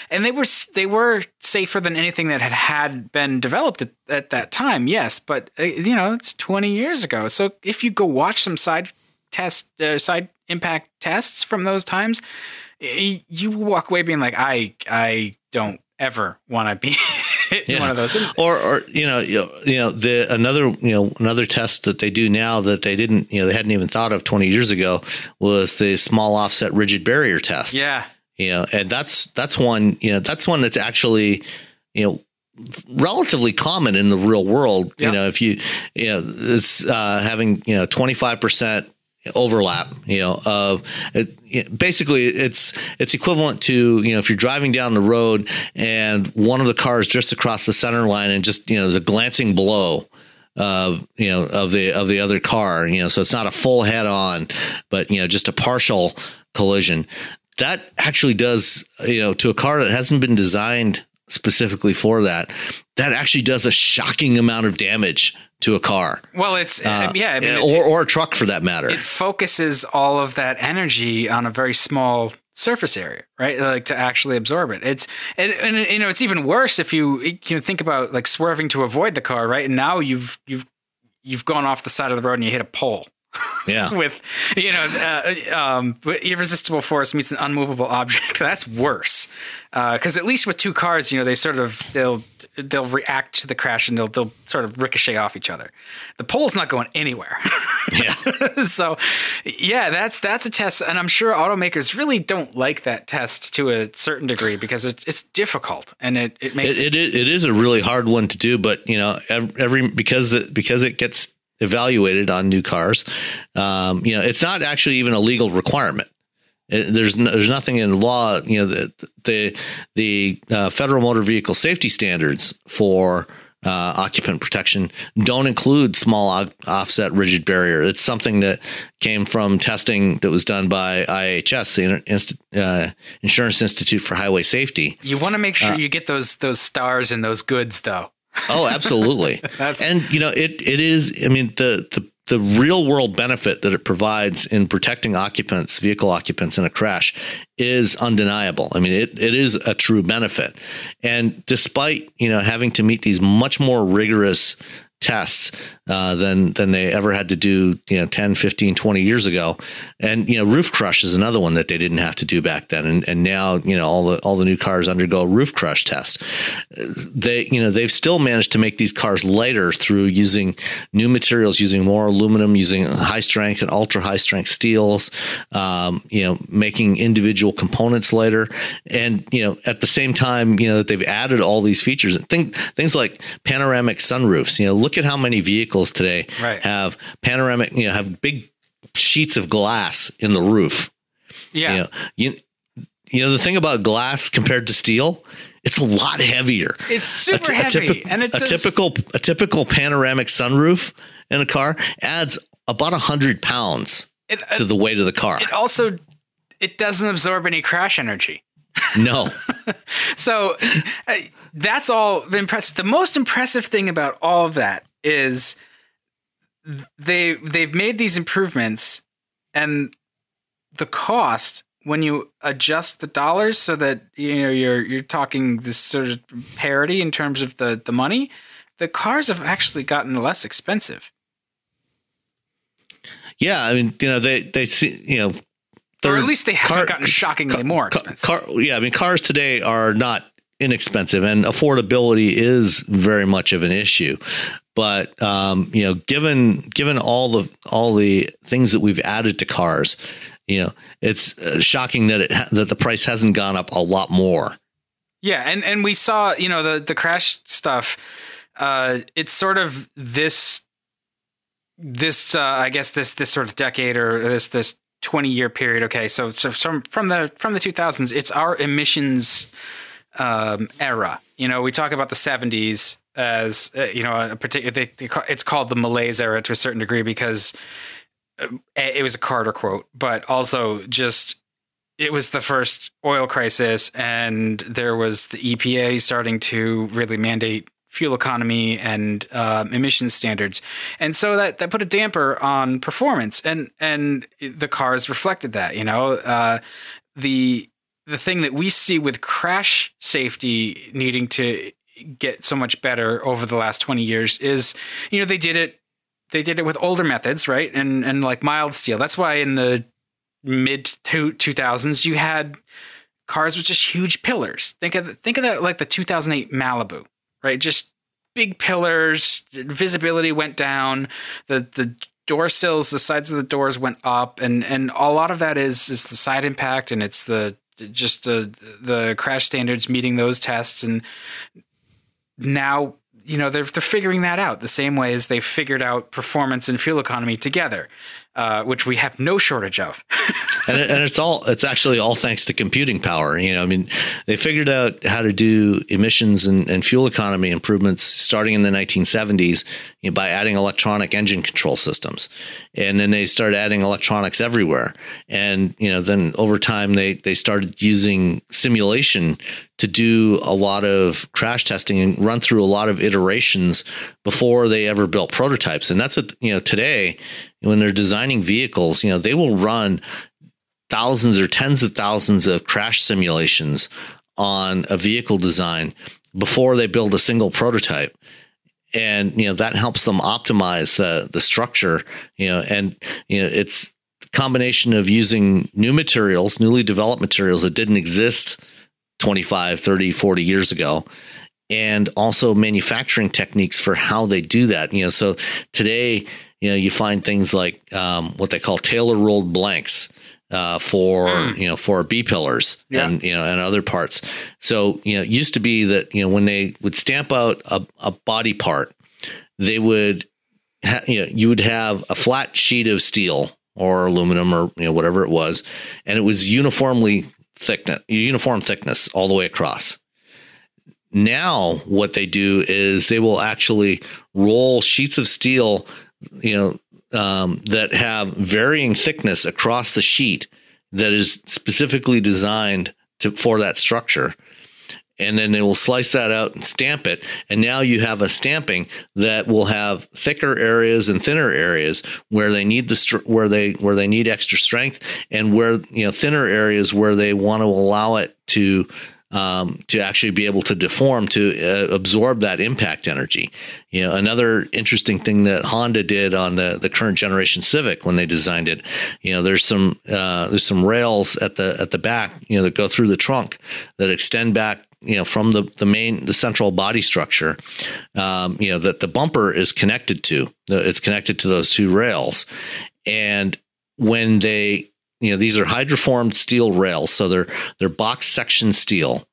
and they were safer than anything that had been developed at that time. Yes, but it's 20 years ago. So if you go watch some side impact tests from those times, you walk away being like, I don't ever want to be in one of those, another test that they do now that they didn't, they hadn't even thought of 20 years ago, was the small offset rigid barrier test. Yeah, and that's one that's actually relatively common in the real world. Yep. If it's having 25% overlap, of it, basically it's equivalent to, if you're driving down the road and one of the cars drifts across the center line and just, there's a glancing blow of the other car, so it's not a full head on, but, just a partial collision. That actually does, to a car that hasn't been designed specifically for that, that actually does a shocking amount of damage to a car. Well, it's or a truck for that matter. It focuses all of that energy on a very small surface area, right? Like to actually absorb it. And it's even worse if you think about like swerving to avoid the car, right? And now you've gone off the side of the road and you hit a pole. Yeah. With irresistible force meets an unmovable object. That's worse, because at least with two cars, they sort of they'll react to the crash and they'll sort of ricochet off each other. The pole's not going anywhere. Yeah. So yeah, that's a test, and I'm sure automakers really don't like that test to a certain degree, because it's difficult, and it makes it is a really hard one to do. But because it gets evaluated on new cars. It's not actually even a legal requirement. There's nothing in law. The federal motor vehicle safety standards for occupant protection don't include small offset rigid barrier. It's something that came from testing that was done by IHS, the Insurance Institute for Highway Safety. You want to make sure you get those stars and those goods, though. Oh, absolutely. And it is. I mean, the real world benefit that it provides in protecting vehicle occupants in a crash is undeniable. I mean, it is a true benefit. And despite, having to meet these much more rigorous tests than they ever had to do, 10, 15, 20 years ago. And, roof crush is another one that they didn't have to do back then. And now, all the new cars undergo a roof crush test. They've still managed to make these cars lighter through using new materials, using more aluminum, using high strength and ultra high strength steels, making individual components lighter. And, at the same time, that they've added all these features and things like panoramic sunroofs. Look at how many vehicles today have panoramic, have big sheets of glass in the roof. Yeah. The thing about glass compared to steel, it's a lot heavier. It's super heavy. A typical panoramic sunroof in a car adds about 100 pounds to the weight of the car. It also, it doesn't absorb any crash energy. No. So that's all impressive. The most impressive thing about all of that is they've made these improvements, and the cost when you adjust the dollars so that, you know, you're talking this sort of parity in terms of the money, the cars have actually gotten less expensive. Yeah, I mean, you know, they see, you know, or at least they haven't gotten shockingly more expensive. Yeah, I mean, cars today are not inexpensive, and affordability is very much of an issue. But you know, given all the things that we've added to cars, you know, it's shocking that that the price hasn't gone up a lot more. Yeah, and we saw, you know, the crash stuff. It's sort of this I guess this sort of decade or this 20-year period. Okay, so from the 2000s, it's our emissions era. You know, we talk about the 70s as you know, a particular. It's called the malaise era to a certain degree because it was a Carter quote, but also just it was the first oil crisis, and there was the EPA starting to really mandate fuel economy and emission standards. And so that put a damper on performance, and the cars reflected that, you know, the thing that we see with crash safety needing to get so much better over the last 20 years is, you know, they did it with older methods, right? And like mild steel. That's why in the mid 2000s, you had cars with just huge pillars. Think of that, like the 2008 Malibu. Right, just big pillars. Visibility went down. The door sills, the sides of the doors went up, and a lot of that is the side impact, and it's the crash standards meeting those tests. And now, you know, they're figuring that out the same way as they figured out performance and fuel economy together, which we have no shortage of. And it's actually all thanks to computing power. You know, I mean, they figured out how to do emissions and fuel economy improvements starting in the 1970s, you know, by adding electronic engine control systems. And then they started adding electronics everywhere. And, you know, then over time they started using simulation to do a lot of crash testing and run through a lot of iterations before they ever built prototypes. And that's what, you know, today when they're designing vehicles, you know, they will run thousands or tens of thousands of crash simulations on a vehicle design before they build a single prototype. And, you know, that helps them optimize the structure, you know, and, you know, it's a combination of using new materials, newly developed materials that didn't exist 25, 30, 40 years ago, and also manufacturing techniques for how they do that. You know, so today, you know, you find things like what they call tailor-rolled blanks for B pillars, yeah, and, you know, and other parts. So, you know, it used to be that, you know, when they would stamp out a body part, they would, you would have a flat sheet of steel or aluminum or, you know, whatever it was, and it was uniform thickness all the way across. Now what they do is they will actually roll sheets of steel, you know, that have varying thickness across the sheet that is specifically designed for that structure. And then they will slice that out and stamp it. And now you have a stamping that will have thicker areas and thinner areas where they need where they need extra strength, and where, you know, thinner areas where they want to allow it to actually be able to deform, to absorb that impact energy. You know, another interesting thing that Honda did on the current generation Civic when they designed it, you know, there's some rails at the back, you know, that go through the trunk that extend back, you know, from the central body structure, you know, that the bumper is connected to. It's connected to those two rails. And when they, you know, these are hydroformed steel rails, so they're box section steel.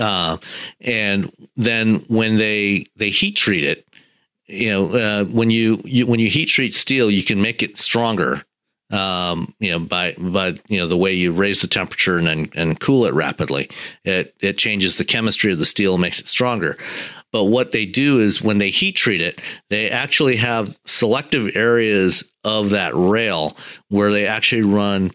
And then when they heat treat it, you know, when you heat treat steel, you can make it stronger, you know, by you know, the way you raise the temperature and cool it rapidly. It changes the chemistry of the steel, makes it stronger. But what they do is when they heat treat it, they actually have selective areas of that rail where they actually run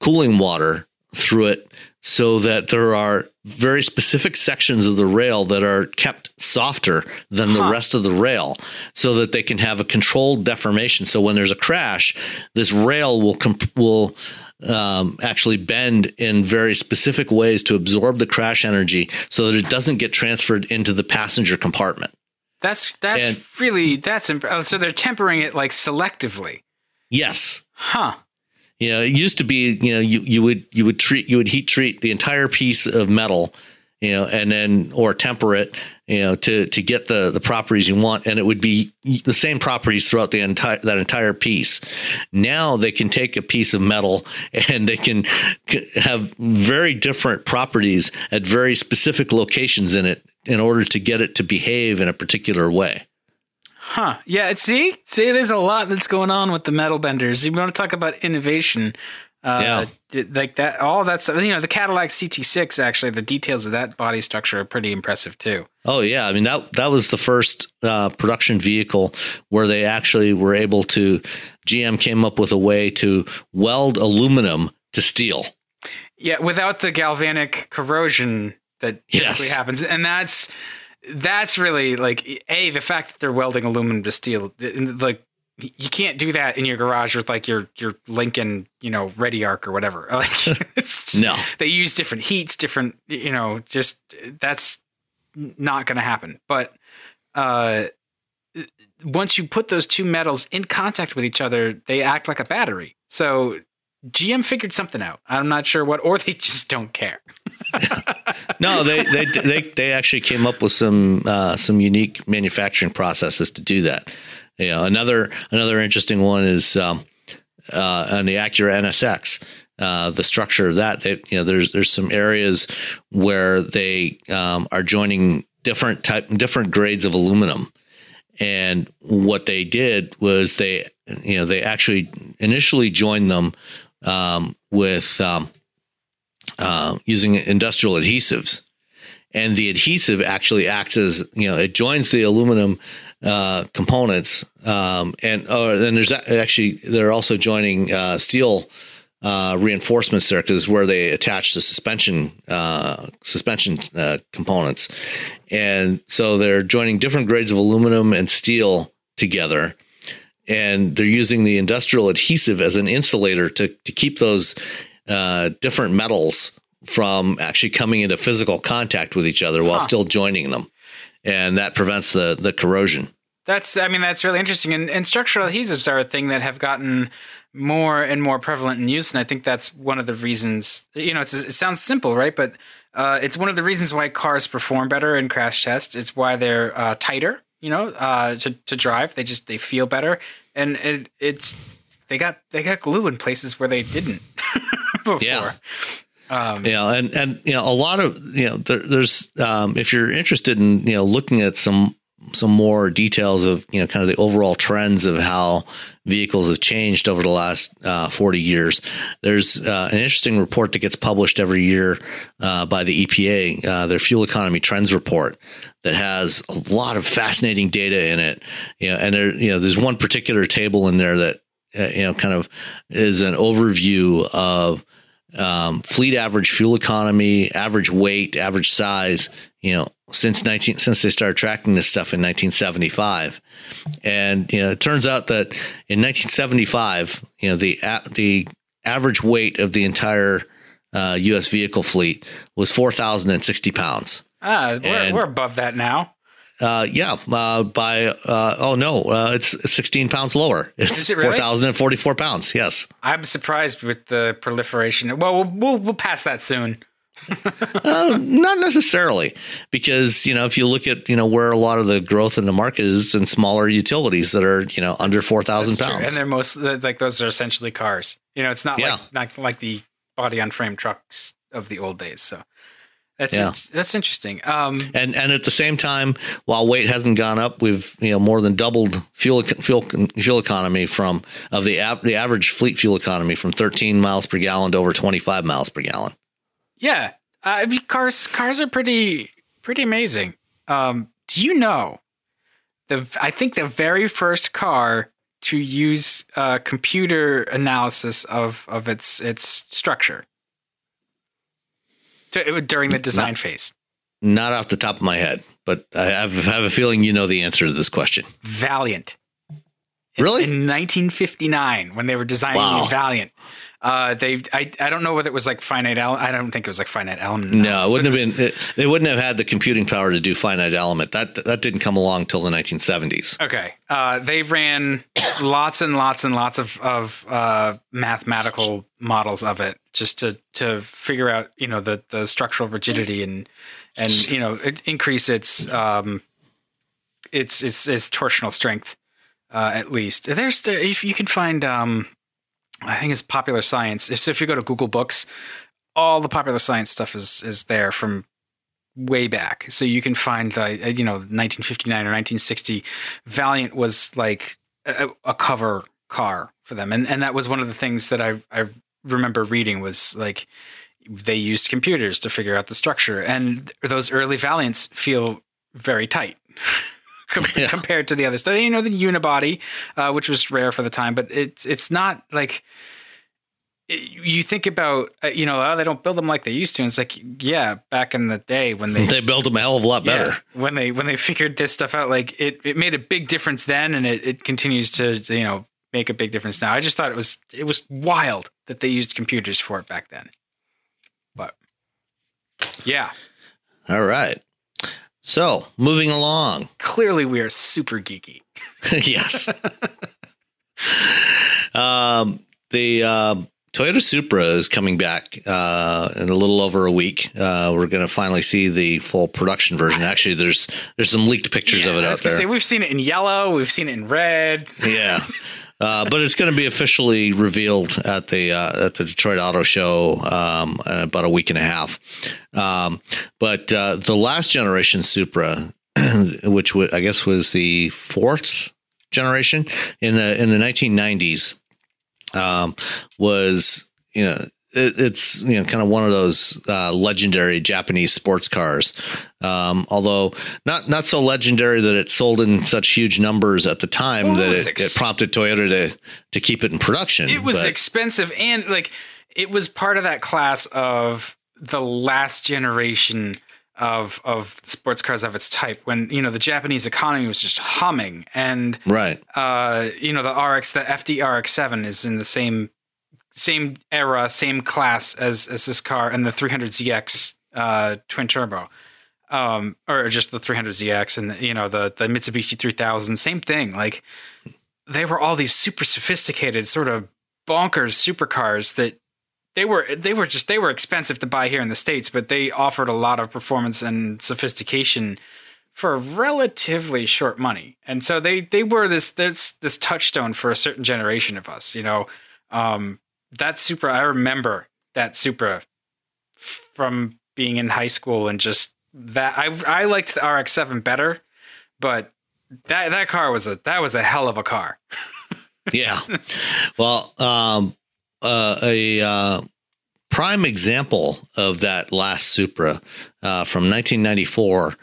cooling water through it, so that there are very specific sections of the rail that are kept softer than the rest of the rail so that they can have a controlled deformation. So when there's a crash, this rail will actually bend in very specific ways to absorb the crash energy so that it doesn't get transferred into the passenger compartment. So they're tempering it like selectively. Yes. Huh. You know, it used to be, you know, you would heat treat the entire piece of metal, you know, and then, or temper it, you know, to get the properties you want. And it would be the same properties throughout the entire piece. Now they can take a piece of metal and they can have very different properties at very specific locations in it in order to get it to behave in a particular way. Huh. Yeah. See, there's a lot that's going on with the metal benders. You want to talk about innovation, like that, all that stuff. You know, the Cadillac CT6, actually, the details of that body structure are pretty impressive too. Oh yeah. I mean, that was the first production vehicle where they actually were able to, GM came up with a way to weld aluminum to steel. Yeah. Without the galvanic corrosion that typically happens. And that's really like the fact that they're welding aluminum to steel, like you can't do that in your garage with like your Lincoln, you know, Ready Arc or whatever. Like it's just, they use different heats, different, you know, just that's not going to happen. But once you put those two metals in contact with each other, they act like a battery. So GM figured something out. I'm not sure what, or they just don't care. No, they actually came up with some unique manufacturing processes to do that. You know, another interesting one is on the Acura NSX. The structure of that, there's some areas where they are joining different grades of aluminum. And what they did was they actually initially joined them with using industrial adhesives, and the adhesive actually acts as, you know, it joins the aluminum components, and there's actually, they're also joining steel reinforcements there, because where they attach the suspension components, and so they're joining different grades of aluminum and steel together. And they're using the industrial adhesive as an insulator to keep those different metals from actually coming into physical contact with each other while still joining them. And that prevents the corrosion. That's really interesting. And structural adhesives are a thing that have gotten more and more prevalent in use. And I think that's one of the reasons, you know, it sounds simple, right? But it's one of the reasons why cars perform better in crash tests. It's why they're tighter. You know, to drive, they feel better, and they got glue in places where they didn't before. Yeah. And you know, a lot of, you know, there's if you're interested in, you know, looking at some more details of, you know, kind of the overall trends of how vehicles have changed over the last 40 years. There's an interesting report that gets published every year by the EPA, their fuel economy trends report, that has a lot of fascinating data in it. You know, and there, you know, there's one particular table in there that, you know, kind of is an overview of fleet average fuel economy, average weight, average size, you know, since they started tracking this stuff in 1975. And, you know, it turns out that in 1975, you know, the average weight of the entire U.S. vehicle fleet was 4,060 pounds. We're above that now. It's 16 pounds lower. It's, is it really? 4,044 pounds. Yes. I'm surprised with the proliferation. Well, we'll pass that soon. Not necessarily, because, you know, if you look at, you know, where a lot of the growth in the market is in smaller utilities that are, you know, under 4,000 pounds. True. And they're mostly like, those are essentially cars. You know, it's not like the body on frame trucks of the old days. So that's interesting. And at the same time, while weight hasn't gone up, we've, you know, more than doubled fuel economy the average fleet fuel economy from 13 miles per gallon to over 25 miles per gallon. Yeah, I mean, cars are pretty amazing. Do you know, I think the very first car to use computer analysis of its structure during the design phase? Not off the top of my head, but I have a feeling you know the answer to this question. Valiant. Really? In 1959, when they were designing Valiant. I don't know whether it was like finite element. I don't think it was like finite element. No, it wouldn't have been. They wouldn't have had the computing power to do finite element. That didn't come along till the 1970s. Okay. They ran lots and lots and lots of mathematical models of it just to figure out, you know, the structural rigidity and you know, increase its torsional strength. At least there's, if you can find, I think it's Popular Science. If you go to Google Books, all the Popular Science stuff is there from way back. So you can find, 1959 or 1960 Valiant was like a cover car for them. And that was one of the things that I remember reading was like, they used computers to figure out the structure, and those early Valiants feel very tight. Compared to the other stuff, you know, the unibody, which was rare for the time, but it's not like you think about, they don't build them like they used to. And it's like, yeah, back in the day when they built them a hell of a lot better. When they figured this stuff out, like it made a big difference then, and it continues to, you know, make a big difference now. I just thought it was wild that they used computers for it back then. But yeah. All right. So, moving along. Clearly, we are super geeky. Yes. The Toyota Supra is coming back in a little over a week. We're going to finally see the full production version. Actually, there's some leaked pictures of it out there. We've seen it in yellow. We've seen it in red. Yeah. But it's going to be officially revealed at the Detroit Auto Show in about a week and a half. But the last generation Supra, which I guess was the fourth generation in the 1990s, was, you know, it's, you know, kind of one of those legendary Japanese sports cars, although not so legendary that it sold in such huge numbers at the time that it prompted Toyota to keep it in production. It was expensive, and like it was part of that class of the last generation of sports cars of its type, when, you know, the Japanese economy was just humming, and the FD RX7 is in the same era, same class as this car, and the 300ZX twin turbo, or just the 300ZX, and the Mitsubishi 3000, same thing. Like, they were all these super sophisticated, sort of bonkers supercars that they were expensive to buy here in the States, but they offered a lot of performance and sophistication for relatively short money. And so they were this touchstone for a certain generation of us, you know. That Supra, I remember that Supra from being in high school, and just that I liked the RX-7 better, but that car was a hell of a car. Yeah. Well, a prime example of that last Supra from 1994.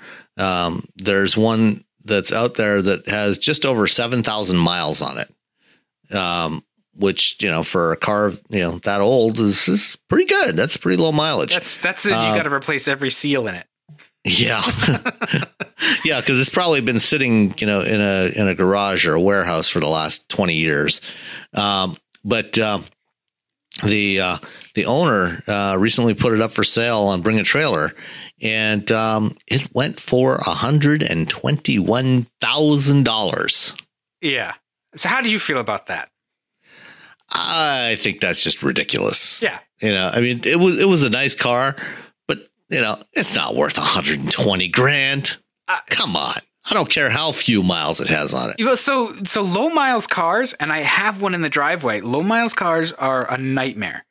There's one that's out there that has just over 7,000 miles on it. Which, you know, for a car, you know, that old is pretty good. That's pretty low mileage. That's it. You got to replace every seal in it. Yeah. Yeah. Cause it's probably been sitting, you know, in a garage or a warehouse for the last 20 years. The owner recently put it up for sale on Bring a Trailer, and it went for $121,000. Yeah. So how do you feel about that? I think that's just ridiculous. Yeah. You know, I mean, it was a nice car, but, you know, it's not worth $120,000. Come on. I don't care how few miles it has on it. So low miles cars, and I have one in the driveway. Low miles cars are a nightmare,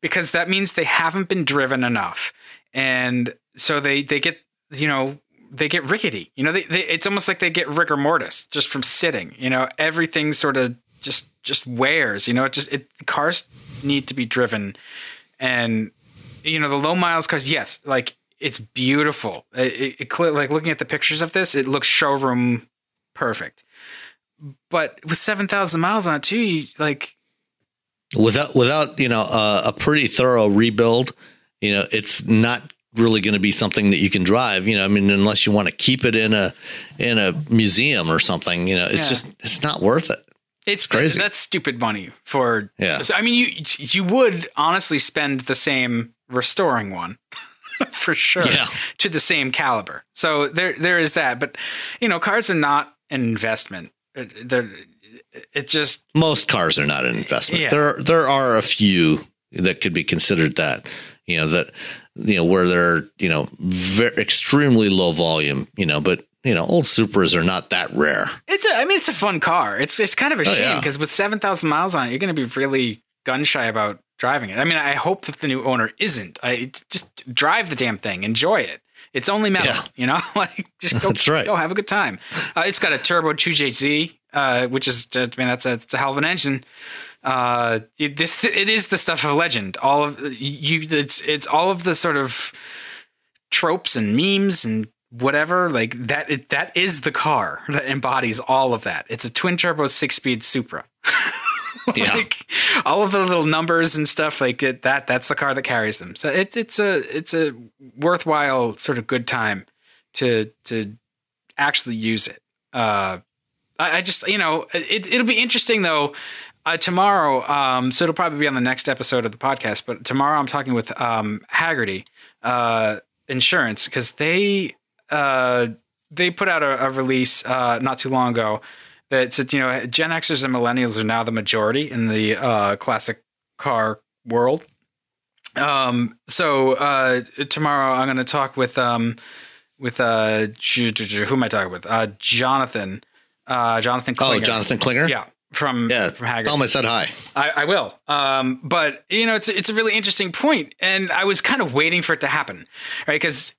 because that means they haven't been driven enough. And so they get, you know, they get rickety, you know, it's almost like they get rigor mortis just from sitting, you know, everything sort of just wears, you know, cars need to be driven. And, you know, the low miles cars, yes, like, it's beautiful. Like, looking at the pictures of this, it looks showroom perfect. But with 7,000 miles on it too, without, you know, a pretty thorough rebuild, you know, it's not really going to be something that you can drive, you know, I mean, unless you want to keep it in a museum or something, you know, it's just, it's not worth it. It's crazy. That's stupid money for, I mean, you would honestly spend the same restoring one for sure to the same caliber. So there is that, but you know, cars are not an investment. Most cars are not an investment. Yeah. There are a few that could be considered that, you know, where they're, you know, extremely low volume, you know, but, you know, old Supras are not that rare. It's a fun car. It's kind of a shame because with 7,000 miles on it, you're going to be really gun shy about driving it. I mean, I hope that the new owner isn't. I just drive the damn thing, enjoy it. It's only metal, you know, like just go, go have a good time. It's got a turbo 2JZ, which is, I mean, that's a hell of an engine. It is the stuff of legend. It's all of the sort of tropes and memes and whatever, like that. That is the car that embodies all of that. It's a twin turbo 6-speed Supra. Like all of the little numbers and stuff like it, that's the car that carries them. So it's a worthwhile sort of good time to actually use it. I just, you know, it'll be interesting though. Tomorrow, so it'll probably be on the next episode of the podcast, but tomorrow I'm talking with Haggerty Insurance, because they put out a release not too long ago that said, you know, Gen Xers and millennials are now the majority in the classic car world. So tomorrow I'm going to talk with who am I talking with? Jonathan Klinger. Oh, Jonathan Klinger? Yeah. From Haggerty. Thelma said hi. I will. But you know, it's a really interesting point, and I was kind of waiting for it to happen, right? Because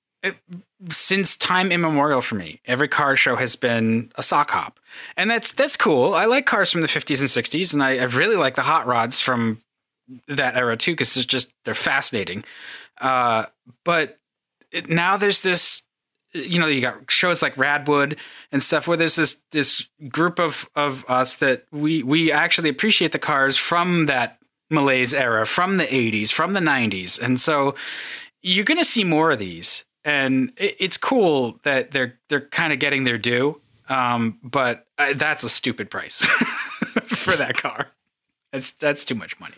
since time immemorial for me, every car show has been a sock hop, and that's cool. I like cars from the 50s and 60s, and I really like the hot rods from that era too, because it's just they're fascinating. But now there's this. You know, you got shows like Radwood and stuff where there's this group of us that we actually appreciate the cars from that malaise era, from the 80s, from the 90s. And so you're going to see more of these. And it's cool that they're kind of getting their due. But that's a stupid price for that car. That's too much money.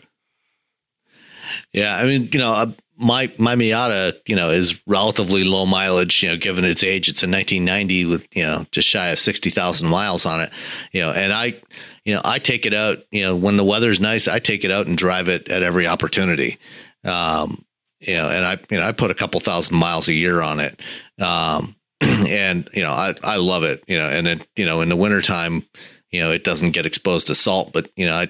Yeah, I mean, you know, my Miata, you know, is relatively low mileage, you know, given its age. It's a 1990 with, you know, just shy of 60,000 miles on it, you know, and I take it out, you know, when the weather's nice, I take it out and drive it at every opportunity. You know, and I put a couple thousand miles a year on it. And, you know, I love it, you know, and then, you know, in the wintertime, you know, it doesn't get exposed to salt, but, you know,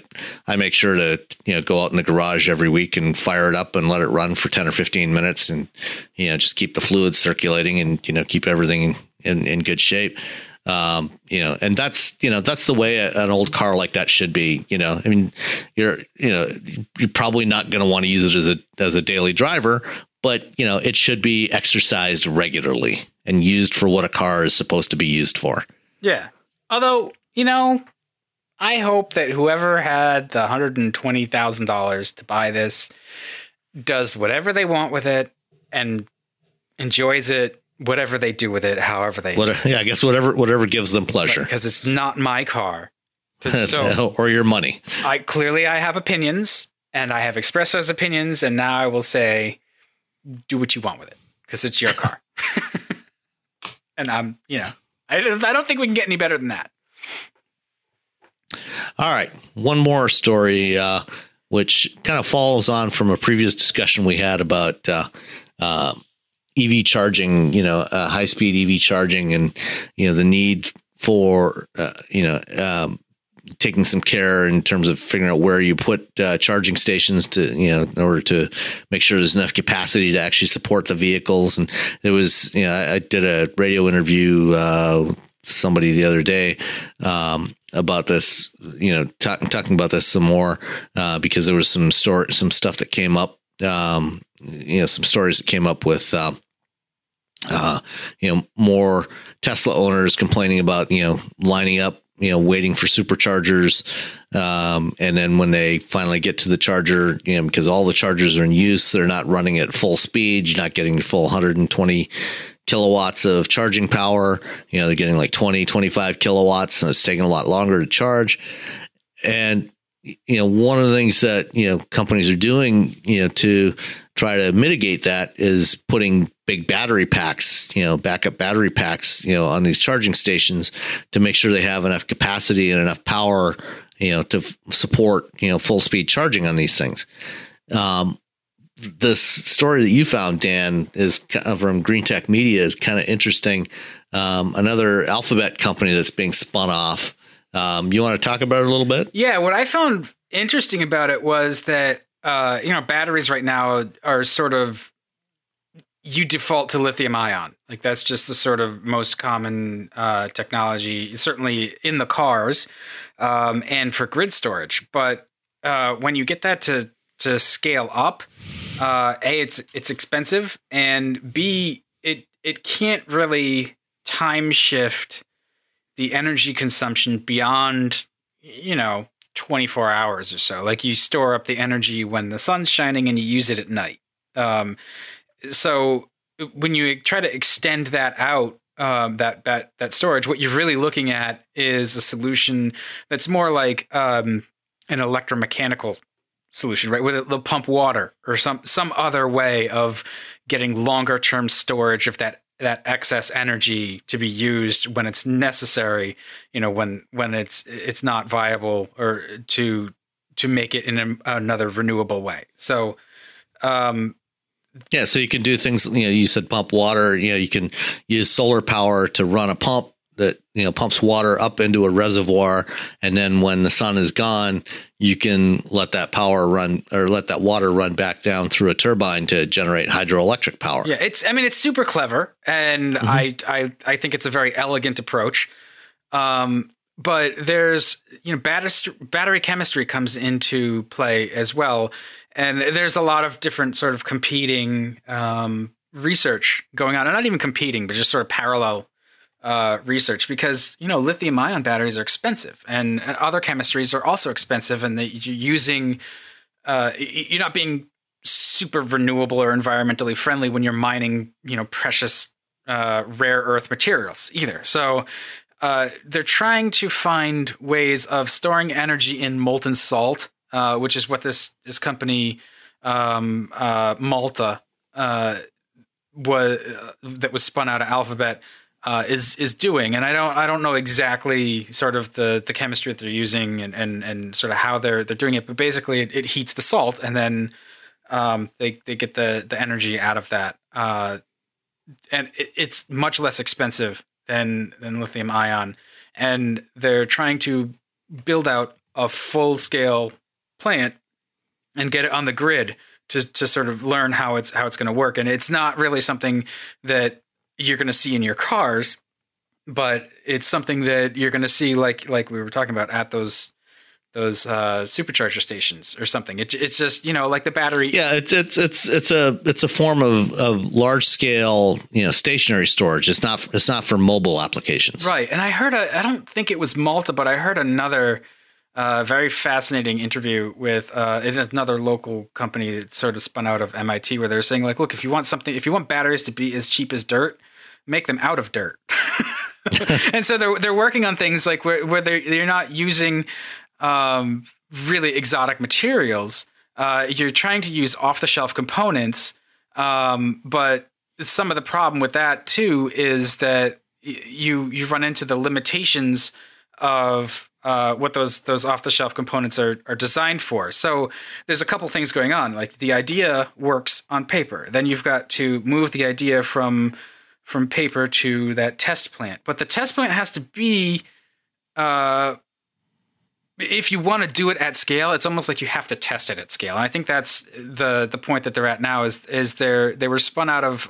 I make sure to, you know, go out in the garage every week and fire it up and let it run for 10 or 15 minutes and, you know, just keep the fluids circulating and, you know, keep everything in good shape. You know, and that's the way an old car like that should be. You know, I mean, you're probably not going to want to use it as a daily driver, but, you know, it should be exercised regularly and used for what a car is supposed to be used for. Yeah. Although, you know, I hope that whoever had the $120,000 to buy this does whatever they want with it and enjoys it, whatever they do with it, however they do. Yeah, I guess whatever gives them pleasure. Because it's not my car. So, or your money. I have opinions, and I have expressed those opinions, and now I will say, do what you want with it, because it's your car. And I'm, you know, I don't think we can get any better than that. All right. One more story, which kind of follows on from a previous discussion we had about EV charging, you know, high-speed EV charging and, you know, the need for, taking some care in terms of figuring out where you put charging stations to, you know, in order to make sure there's enough capacity to actually support the vehicles. And it was, you know, I did a radio interview somebody the other day about this, you know, talking about this some more because there was some stuff that came up, you know, some stories that came up with, you know, more Tesla owners complaining about, you know, lining up you know, waiting for superchargers. And then when they finally get to the charger, you know, because all the chargers are in use, they're not running at full speed. You're not getting the full 120 kilowatts of charging power. You know, they're getting like 20, 25 kilowatts. So it's taking a lot longer to charge. And, you know, one of the things that, you know, companies are doing, you know, to try to mitigate that is putting big battery packs, you know, backup battery packs, you know, on these charging stations to make sure they have enough capacity and enough power, you know, to support, you know, full speed charging on these things. This story that you found, Dan, is from Green Tech Media, is kind of interesting. Another Alphabet company that's being spun off. You want to talk about it a little bit? Yeah. What I found interesting about it was that, you know, batteries right now are sort of, you default to lithium ion. Like that's just the sort of most common technology, certainly in the cars and for grid storage. But when you get that to scale up, A, it's expensive, and B, it can't really time shift the energy consumption beyond, you know, 24 hours or so. Like you store up the energy when the sun's shining and you use it at night. So when you try to extend that out, that storage, what you're really looking at is a solution that's more like an electromechanical solution, right? Where they'll pump water or some other way of getting longer term storage of that excess energy to be used when it's necessary, you know, when it's not viable or to make it in another renewable way. So, yeah, so you can do things, you know, you said pump water, you know, you can use solar power to run a pump that, you know, pumps water up into a reservoir. And then when the sun is gone, you can let that power run, or let that water run back down through a turbine to generate hydroelectric power. Yeah, it's super clever. And I think it's a very elegant approach. But there's, you know, battery chemistry comes into play as well. And there's a lot of different sort of competing research going on, and not even competing, but just sort of parallel research, because, you know, lithium ion batteries are expensive and other chemistries are also expensive, and you're using you're not being super renewable or environmentally friendly when you're mining, you know, precious rare earth materials either. So they're trying to find ways of storing energy in molten salt, which is what this company Malta that was spun out of Alphabet is doing. And I don't know exactly sort of the chemistry that they're using and sort of how they're doing it, but basically it heats the salt, and then they get the energy out of that, and it's much less expensive than lithium ion. And they're trying to build out a full scale plant and get it on the grid to sort of learn how it's going to work. And it's not really something that you're going to see in your cars, but it's something that you're going to see, like we were talking about, at those supercharger stations or something. It's just, you know, like the battery. Yeah, it's a form of large scale, you know, stationary storage. It's not for mobile applications, right? And I heard I don't think it was Malta, but I heard another very fascinating interview with another local company that sort of spun out of MIT, where they're saying, like, look, if you want batteries to be as cheap as dirt, make them out of dirt. And so they're working on things like where they're not using really exotic materials. You're trying to use off the shelf components, but some of the problem with that too is that you run into the limitations of what those off-the-shelf components are designed for. So there's a couple things going on. Like, the idea works on paper. Then you've got to move the idea from paper to that test plant. But the test plant has to be, if you want to do it at scale, it's almost like you have to test it at scale. And I think that's the point that they're at now. Is they were spun out of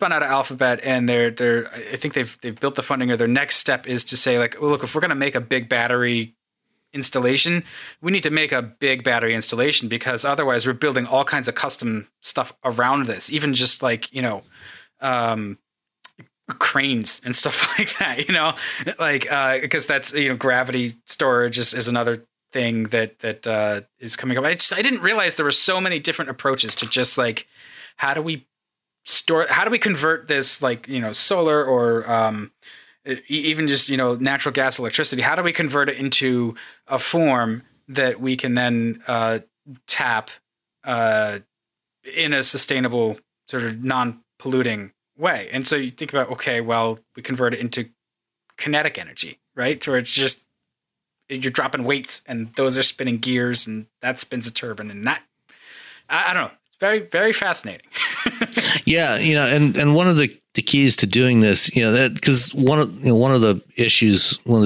Alphabet, and they're I think they've built the funding, or their next step is to say, like, well, look, if we're going to make a big battery installation, we need to make a big battery installation, because otherwise we're building all kinds of custom stuff around this, even just like, you know, cranes and stuff like that, you know, like, because that's, you know, gravity storage is another thing that is coming up. I didn't realize there were so many different approaches to just like, how do we store, how do we convert this, like, you know, solar or, even just, you know, natural gas, electricity, how do we convert it into a form that we can then tap in a sustainable sort of non-polluting way? And so you think about, okay, well, we convert it into kinetic energy, right? So it's just, you're dropping weights and those are spinning gears and that spins a turbine and that, I don't know. Very, very fascinating. Yeah, you know, and one of the keys to doing this, you know, that because one of the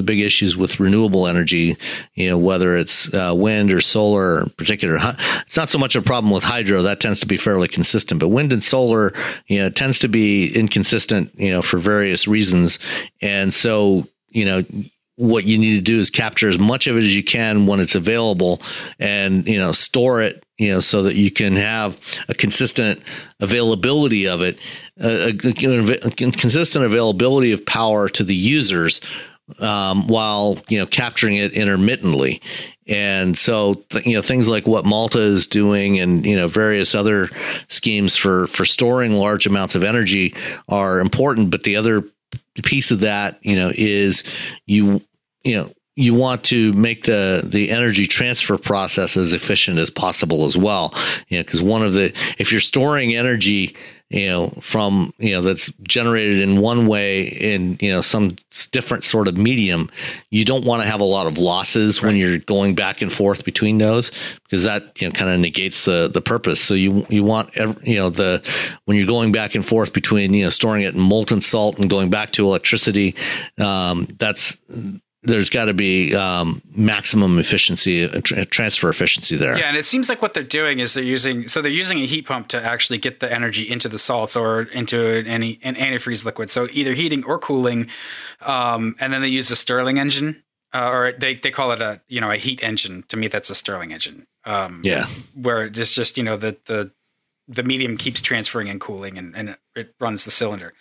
big issues with renewable energy, you know, whether it's wind or solar in particular, it's not so much a problem with hydro. That tends to be fairly consistent, but wind and solar, you know, tends to be inconsistent, you know, for various reasons. And so, you know, what you need to do is capture as much of it as you can when it's available and, you know, store it, you know, so that you can have a consistent availability of it, a consistent availability of power to the users, while, you know, capturing it intermittently. And so, you know, things like what Malta is doing and, you know, various other schemes for storing large amounts of energy are important. But the other piece of that, you know, is you want to make the energy transfer process as efficient as possible as well. You know, because if you're storing energy, you know, from, you know, that's generated in one way in, you know, some different sort of medium, you don't want to have a lot of losses, right, when you're going back and forth between those, because that, you know, kind of negates the purpose. So you want, you know, when you're going back and forth between, you know, storing it in molten salt and going back to electricity, there's got to be maximum efficiency, transfer efficiency there. Yeah, and it seems like what they're doing is they're using a heat pump to actually get the energy into the salts or into an antifreeze liquid. So either heating or cooling, and then they use a Stirling engine, or they call it a, you know, a heat engine. To me, that's a Stirling engine. Yeah, where it's just, you know, the medium keeps transferring and cooling, and it runs the cylinder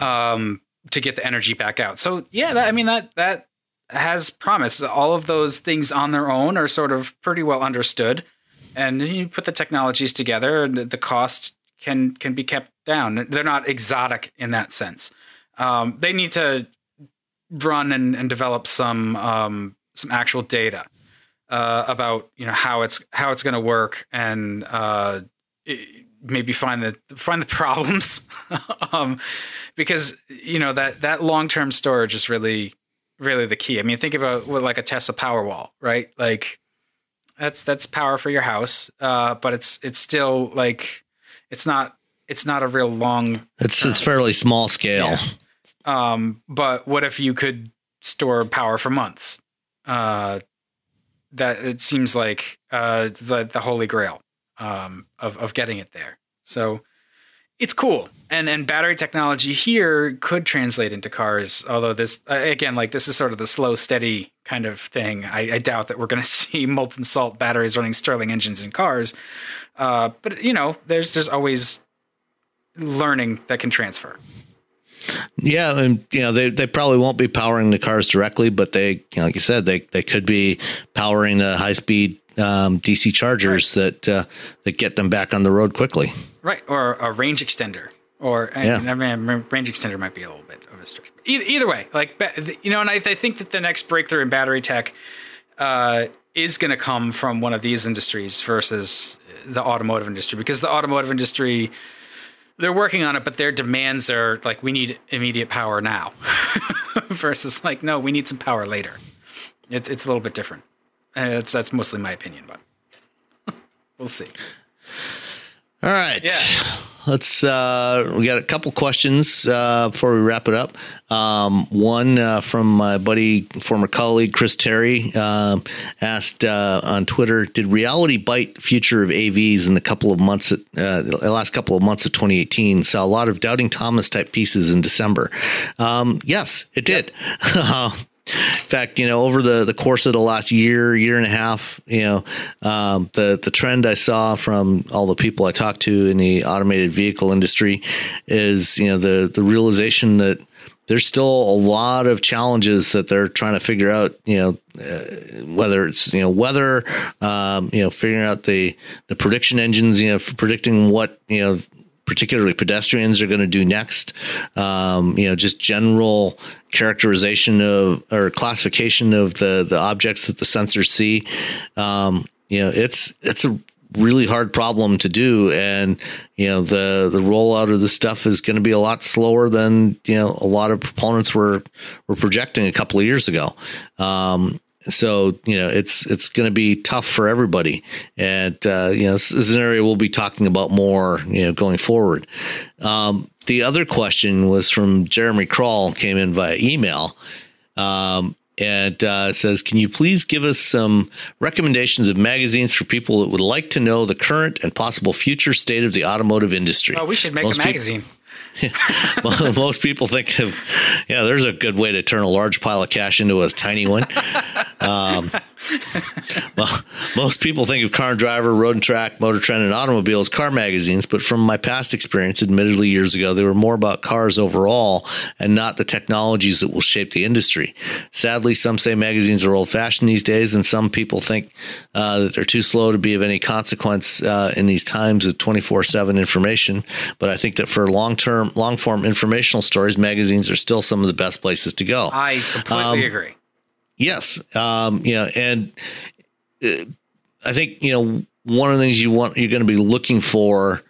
to get the energy back out. So yeah, that has promise. All of those things on their own are sort of pretty well understood, and you put the technologies together and the cost can be kept down. They're not exotic in that sense. They need to run and develop some actual data about, you know, how it's going to work, and maybe find the problems because, you know, that long-term storage is really the key. I mean, think about like a Tesla Powerwall, right? Like that's power for your house, but it's still like it's not a real long. It's fairly small scale. Yeah. But what if you could store power for months? That it seems like the holy grail of getting it there. So it's cool. And battery technology here could translate into cars. Although this, again, like this is sort of the slow, steady kind of thing. I doubt that we're going to see molten salt batteries running Stirling engines in cars. But, you know, there's always learning that can transfer. Yeah, and you know they probably won't be powering the cars directly, but they, you know, like you said, they could be powering the high speed DC chargers, right, that get them back on the road quickly. Right, or a range extender, or yeah. I mean, range extender might be a little bit of a stretch. Either way, like, you know, and I think that the next breakthrough in battery tech is going to come from one of these industries versus the automotive industry, because the automotive industry, they're working on it, but their demands are like, we need immediate power now versus like, no, we need some power later. It's a little bit different. That's mostly my opinion, but we'll see. All right. Yeah. Let's, we got a couple questions before we wrap it up. One from my buddy, former colleague, Chris Terry, asked on Twitter, did reality bite future of AVs in the last couple of months of 2018? Saw a lot of Doubting Thomas type pieces in December. Yes, it did. Yep. In fact, you know, over the course of the last year, year and a half, you know, the trend I saw from all the people I talked to in the automated vehicle industry is, you know, the realization that there's still a lot of challenges that they're trying to figure out, you know, whether it's, you know, weather, you know, figuring out the prediction engines, you know, for predicting what, you know, particularly pedestrians are going to do next. You know, just general characterization of or classification of the objects that the sensors see. You know, it's a really hard problem to do. And, you know, the rollout of this stuff is going to be a lot slower than, you know, a lot of proponents were projecting a couple of years ago. So, you know, it's going to be tough for everybody. And, you know, this is an area we'll be talking about more, you know, going forward. The other question was from Jeremy Kroll, came in via email. And it says, can you please give us some recommendations of magazines for people that would like to know the current and possible future state of the automotive industry? Oh, we should make a magazine. Well, most people think of, yeah, there's a good way to turn a large pile of cash into a tiny one. Well, most people think of Car and Driver, Road and Track, Motor Trend, and Automobile as car magazines. But from my past experience, admittedly years ago, they were more about cars overall and not the technologies that will shape the industry. Sadly, some say magazines are old-fashioned these days, and some people think that they're too slow to be of any consequence in these times of 24/7 information. But I think that for long-term, long-form informational stories, magazines are still some of the best places to go. I completely agree. Yes. You know, and I think, you know, one of the things you're going to be looking for,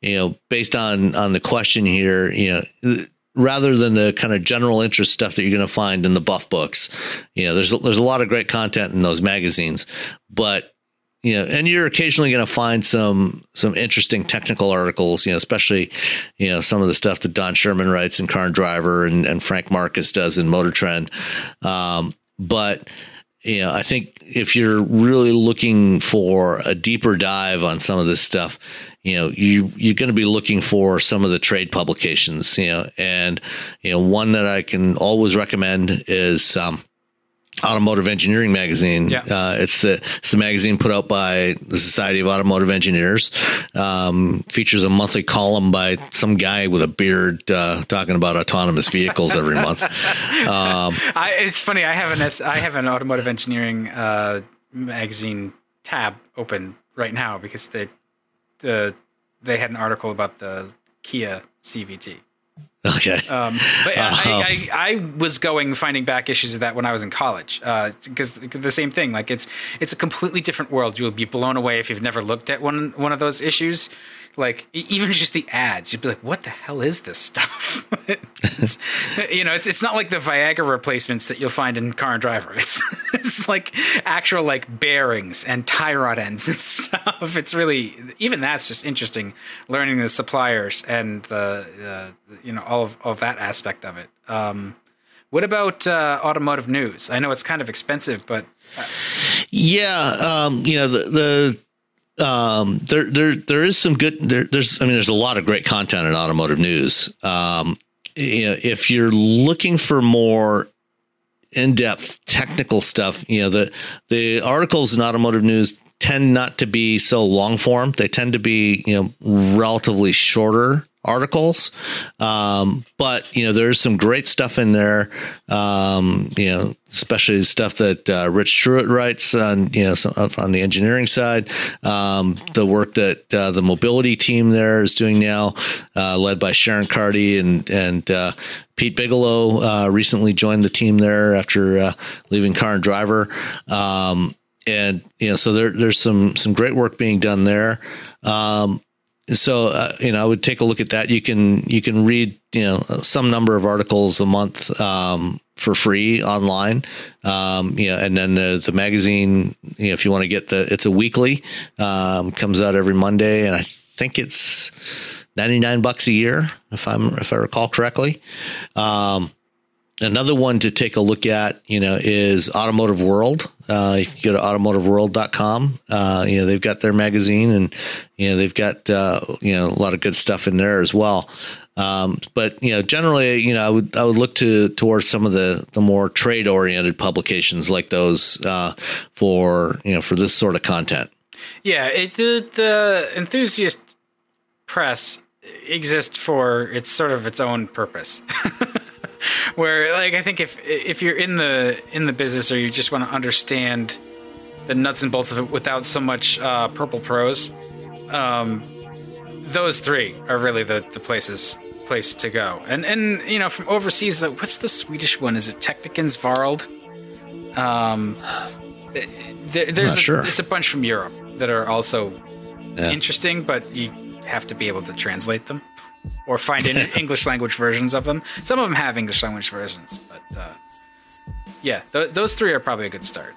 you know, based on the question here, you know, rather than the kind of general interest stuff that you're going to find in the buff books, you know, there's a lot of great content in those magazines, but, you know, and you're occasionally going to find some interesting technical articles, you know, especially, you know, some of the stuff that Don Sherman writes in Car and Driver and Frank Marcus does in Motor Trend. But, you know, I think if you're really looking for a deeper dive on some of this stuff, you know, you're going to be looking for some of the trade publications, you know, and, you know, one that I can always recommend is Automotive Engineering Magazine. Yeah. It's the magazine put out by the Society of Automotive Engineers. Features a monthly column by some guy with a beard talking about autonomous vehicles every month. It's funny. I have an Automotive Engineering magazine tab open right now because they had an article about the Kia CVT. Okay. But I was finding back issues of that when I was in college, because the same thing, like it's a completely different world. You'll be blown away if you've never looked at one of those issues. Like even just the ads, you'd be like, what the hell is this stuff? You know, it's not like the Viagra replacements that you'll find in Car and Driver. It's like actual like bearings and tie rod ends and stuff. It's really, even that's just interesting, learning the suppliers and the you know, all of that aspect of it. What about automotive news? I know it's kind of expensive, but yeah, you know, there is some good, there's a lot of great content in automotive news. You know, if you're looking for more in-depth technical stuff, you know, the articles in automotive news tend not to be so long form. They tend to be, you know, relatively shorter articles. But, you know, there's some great stuff in there. You know, especially stuff that Rich Truitt writes on, you know, on the engineering side, the work that the mobility team there is doing now, led by Sharon Carty and Pete Bigelow, recently joined the team there after leaving Car and Driver. And, you know, so there's some great work being done there. So, you know, I would take a look at that. You can read, you know, some number of articles a month for free online. You know, and then the magazine, you know, if you want to get it's a weekly, comes out every Monday, and I think it's $99 a year, if I recall correctly. Another one to take a look at, you know, is Automotive World. You can go to automotiveworld.com. You know, they've got their magazine, and, you know, they've got, you know, a lot of good stuff in there as well. But, you know, generally, you know, I would look towards some of the more trade oriented publications like those, for, you know, for this sort of content. Yeah. The enthusiast press exists for its sort of its own purpose. Where, like, I think if you're in the business, or you just want to understand the nuts and bolts of it without so much purple prose, those three are really the place to go. And you know, from overseas, like, what's the Swedish one? Is it Teknikens Varld? There's it's a bunch from Europe that are also interesting, but you have to be able to translate them. Or find English language versions of them. Some of them have English language versions, but those three are probably a good start.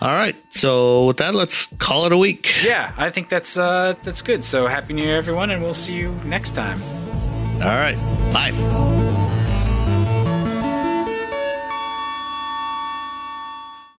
All right, so with that, let's call it a week. Yeah, I think that's good. So happy New Year, everyone, and we'll see you next time. All right, bye.